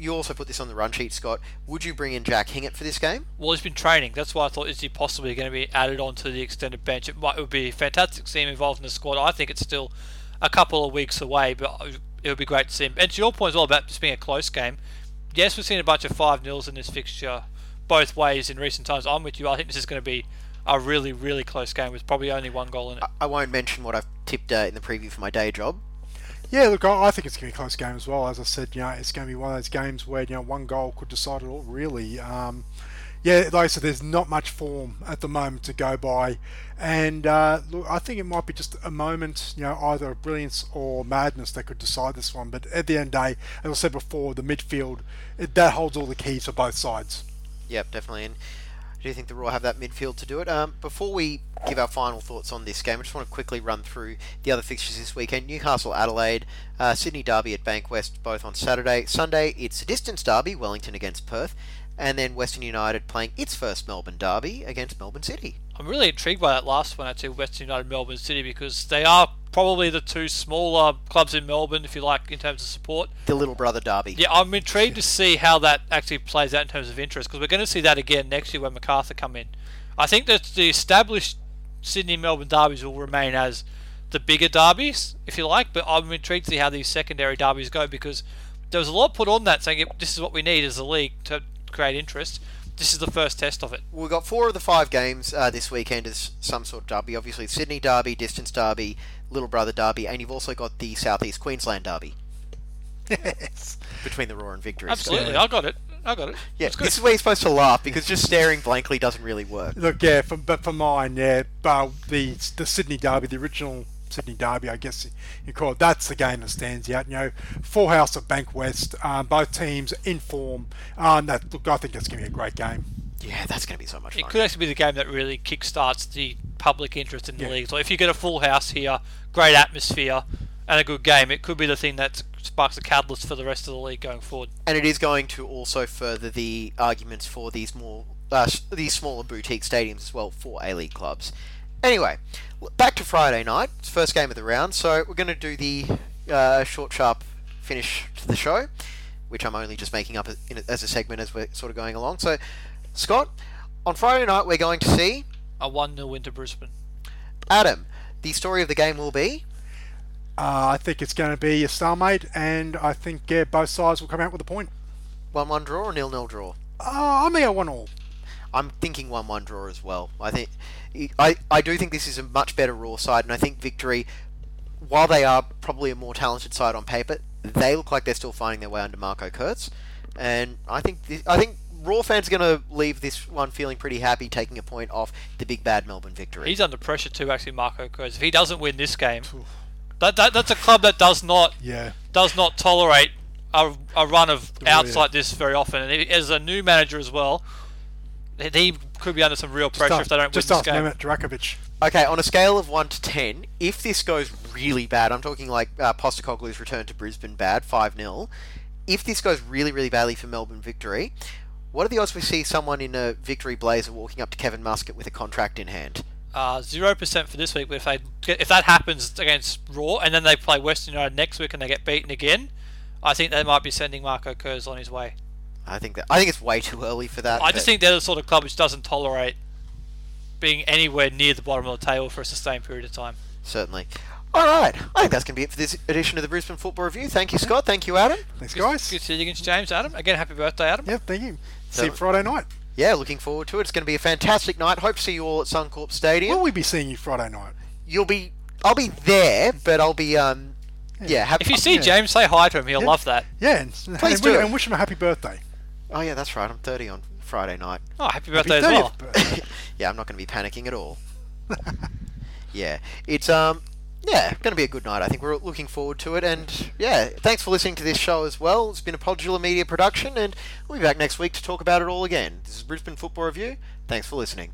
you also put this on the run sheet, Scott. Would you bring in Jack Hingett for this game? Well, he's been training. That's why I thought, is he possibly going to be added on to the extended bench? It might it would be fantastic to see him involved in the squad. I think it's still a couple of weeks away, but it would be great to see him. And to your point as well about just being a close game, yes, we've seen a bunch of five nils in this fixture both ways in recent times. I'm with you. I think this is going to be a really, really close game with probably only one goal in it. I won't mention what I've tipped uh, in the preview for my day job. Yeah, look, I think it's going to be a close game as well. As I said, you know, it's going to be one of those games where, you know, one goal could decide it all, really. Um, yeah, like I said, there's not much form at the moment to go by. And uh, look, I think it might be just a moment, you know, either of brilliance or madness that could decide this one. But at the end of the day, as I said before, the midfield, it, that holds all the keys for both sides. Yep, definitely. And I do think the Raw have that midfield to do it. Um, before we give our final thoughts on this game, I just want to quickly run through the other fixtures this weekend. Newcastle, Adelaide, uh, Sydney Derby at Bank West, both on Saturday. Sunday, it's a distance derby, Wellington against Perth. And then Western United playing its first Melbourne derby against Melbourne City. I'm really intrigued by that last one, actually, Western United, Melbourne City, because they are probably the two smaller clubs in Melbourne, if you like, in terms of support. The little brother derby. Yeah, I'm intrigued to see how that actually plays out in terms of interest, because we're going to see that again next year when MacArthur come in. I think that the established Sydney-Melbourne derbies will remain as the bigger derbies, if you like, but I'm intrigued to see how these secondary derbies go, because there was a lot put on that, saying this is what we need as a league to create interest. This is the first test of it. We've got four of the five games uh, this weekend as some sort of derby. Obviously Sydney derby, distance derby, little brother derby, and you've also got the Southeast Queensland derby. Yes. Between the Roar and Victory. Absolutely, so. I got it. I got it. Yeah, this is where you're supposed to laugh, because just staring blankly doesn't really work. Look, yeah, for, but for mine, yeah, uh, the the Sydney derby, the original Sydney derby, I guess you call it, that's the game that stands out. You know, full house at Bank West, um, both teams in form. Um, that look, I think that's going to be a great game. Yeah, that's going to be so much fun. It could actually be the game that really kickstarts the public interest in the yeah. league. So if you get a full house here, great atmosphere, and a good game, it could be the thing that sparks a catalyst for the rest of the league going forward. And it is going to also further the arguments for these more uh, these smaller boutique stadiums as well for A-League clubs. Anyway, back to Friday night, first game of the round, so we're going to do the uh, short, sharp finish to the show, which I'm only just making up as a segment as we're sort of going along. So, Scott, on Friday night we're going to see a one nil win to Brisbane. Adam, the story of the game will be? Uh, I think it's going to be a stalemate, and I think yeah, both sides will come out with a point. one one draw or nil nil draw? Uh, I'm going to one all. I'm thinking one one draw as well. I think I, I do think this is a much better Raw side, and I think Victory, while they are probably a more talented side on paper, they look like they're still finding their way under Marco Kurtz, and I think this, I think Raw fans are going to leave this one feeling pretty happy, taking a point off the big bad Melbourne Victory. He's under pressure too, actually, Marco Kurtz. If he doesn't win this game, that, that that's a club that does not yeah. does not tolerate a, a run of outs oh, yeah. like this very often, and he, as a new manager as well. He could be under some real pressure start, if they don't win start, this game. Just ask Dracovic. Okay, on a scale of one to ten, if this goes really bad, I'm talking like uh, Postacoglu's return to Brisbane bad, five nil. If this goes really, really badly for Melbourne Victory, What are the odds we see someone in a victory blazer walking up to Kevin Muscat with a contract in hand? Uh, zero percent for this week, but if they get, if that happens against Raw and then they play Western United next week and they get beaten again, I think they might be sending Marco Kurz on his way. I think that I think it's way too early for that. I just think they're the sort of club which doesn't tolerate being anywhere near the bottom of the table for a sustained period of time. Certainly. All right. I think that's going to be it for this edition of the Brisbane Football Review. Thank you, Scott. Thank you, Adam. Thanks, good, guys. Good to see you against James, Adam. Again, happy birthday, Adam. Yeah, thank you. See so, you Friday night. Yeah, looking forward to it. It's going to be a fantastic night. Hope to see you all at Suncorp Stadium. Will we be seeing you Friday night? You'll be... I'll be there, but I'll be... um. Yeah. yeah have, if you see yeah. James, say hi to him. He'll yeah. love that. Yeah. And, Please and do. We, and wish him a happy birthday. Oh, yeah, that's right. I'm thirty on Friday night. Oh, happy birthday happy as well. Birthday. Yeah, I'm not going to be panicking at all. yeah. It's... um. Yeah, going to be a good night. I think we're looking forward to it. And, yeah, thanks for listening to this show as well. It's been a Podular Media production, and we'll be back next week to talk about it all again. This is Brisbane Football Review. Thanks for listening.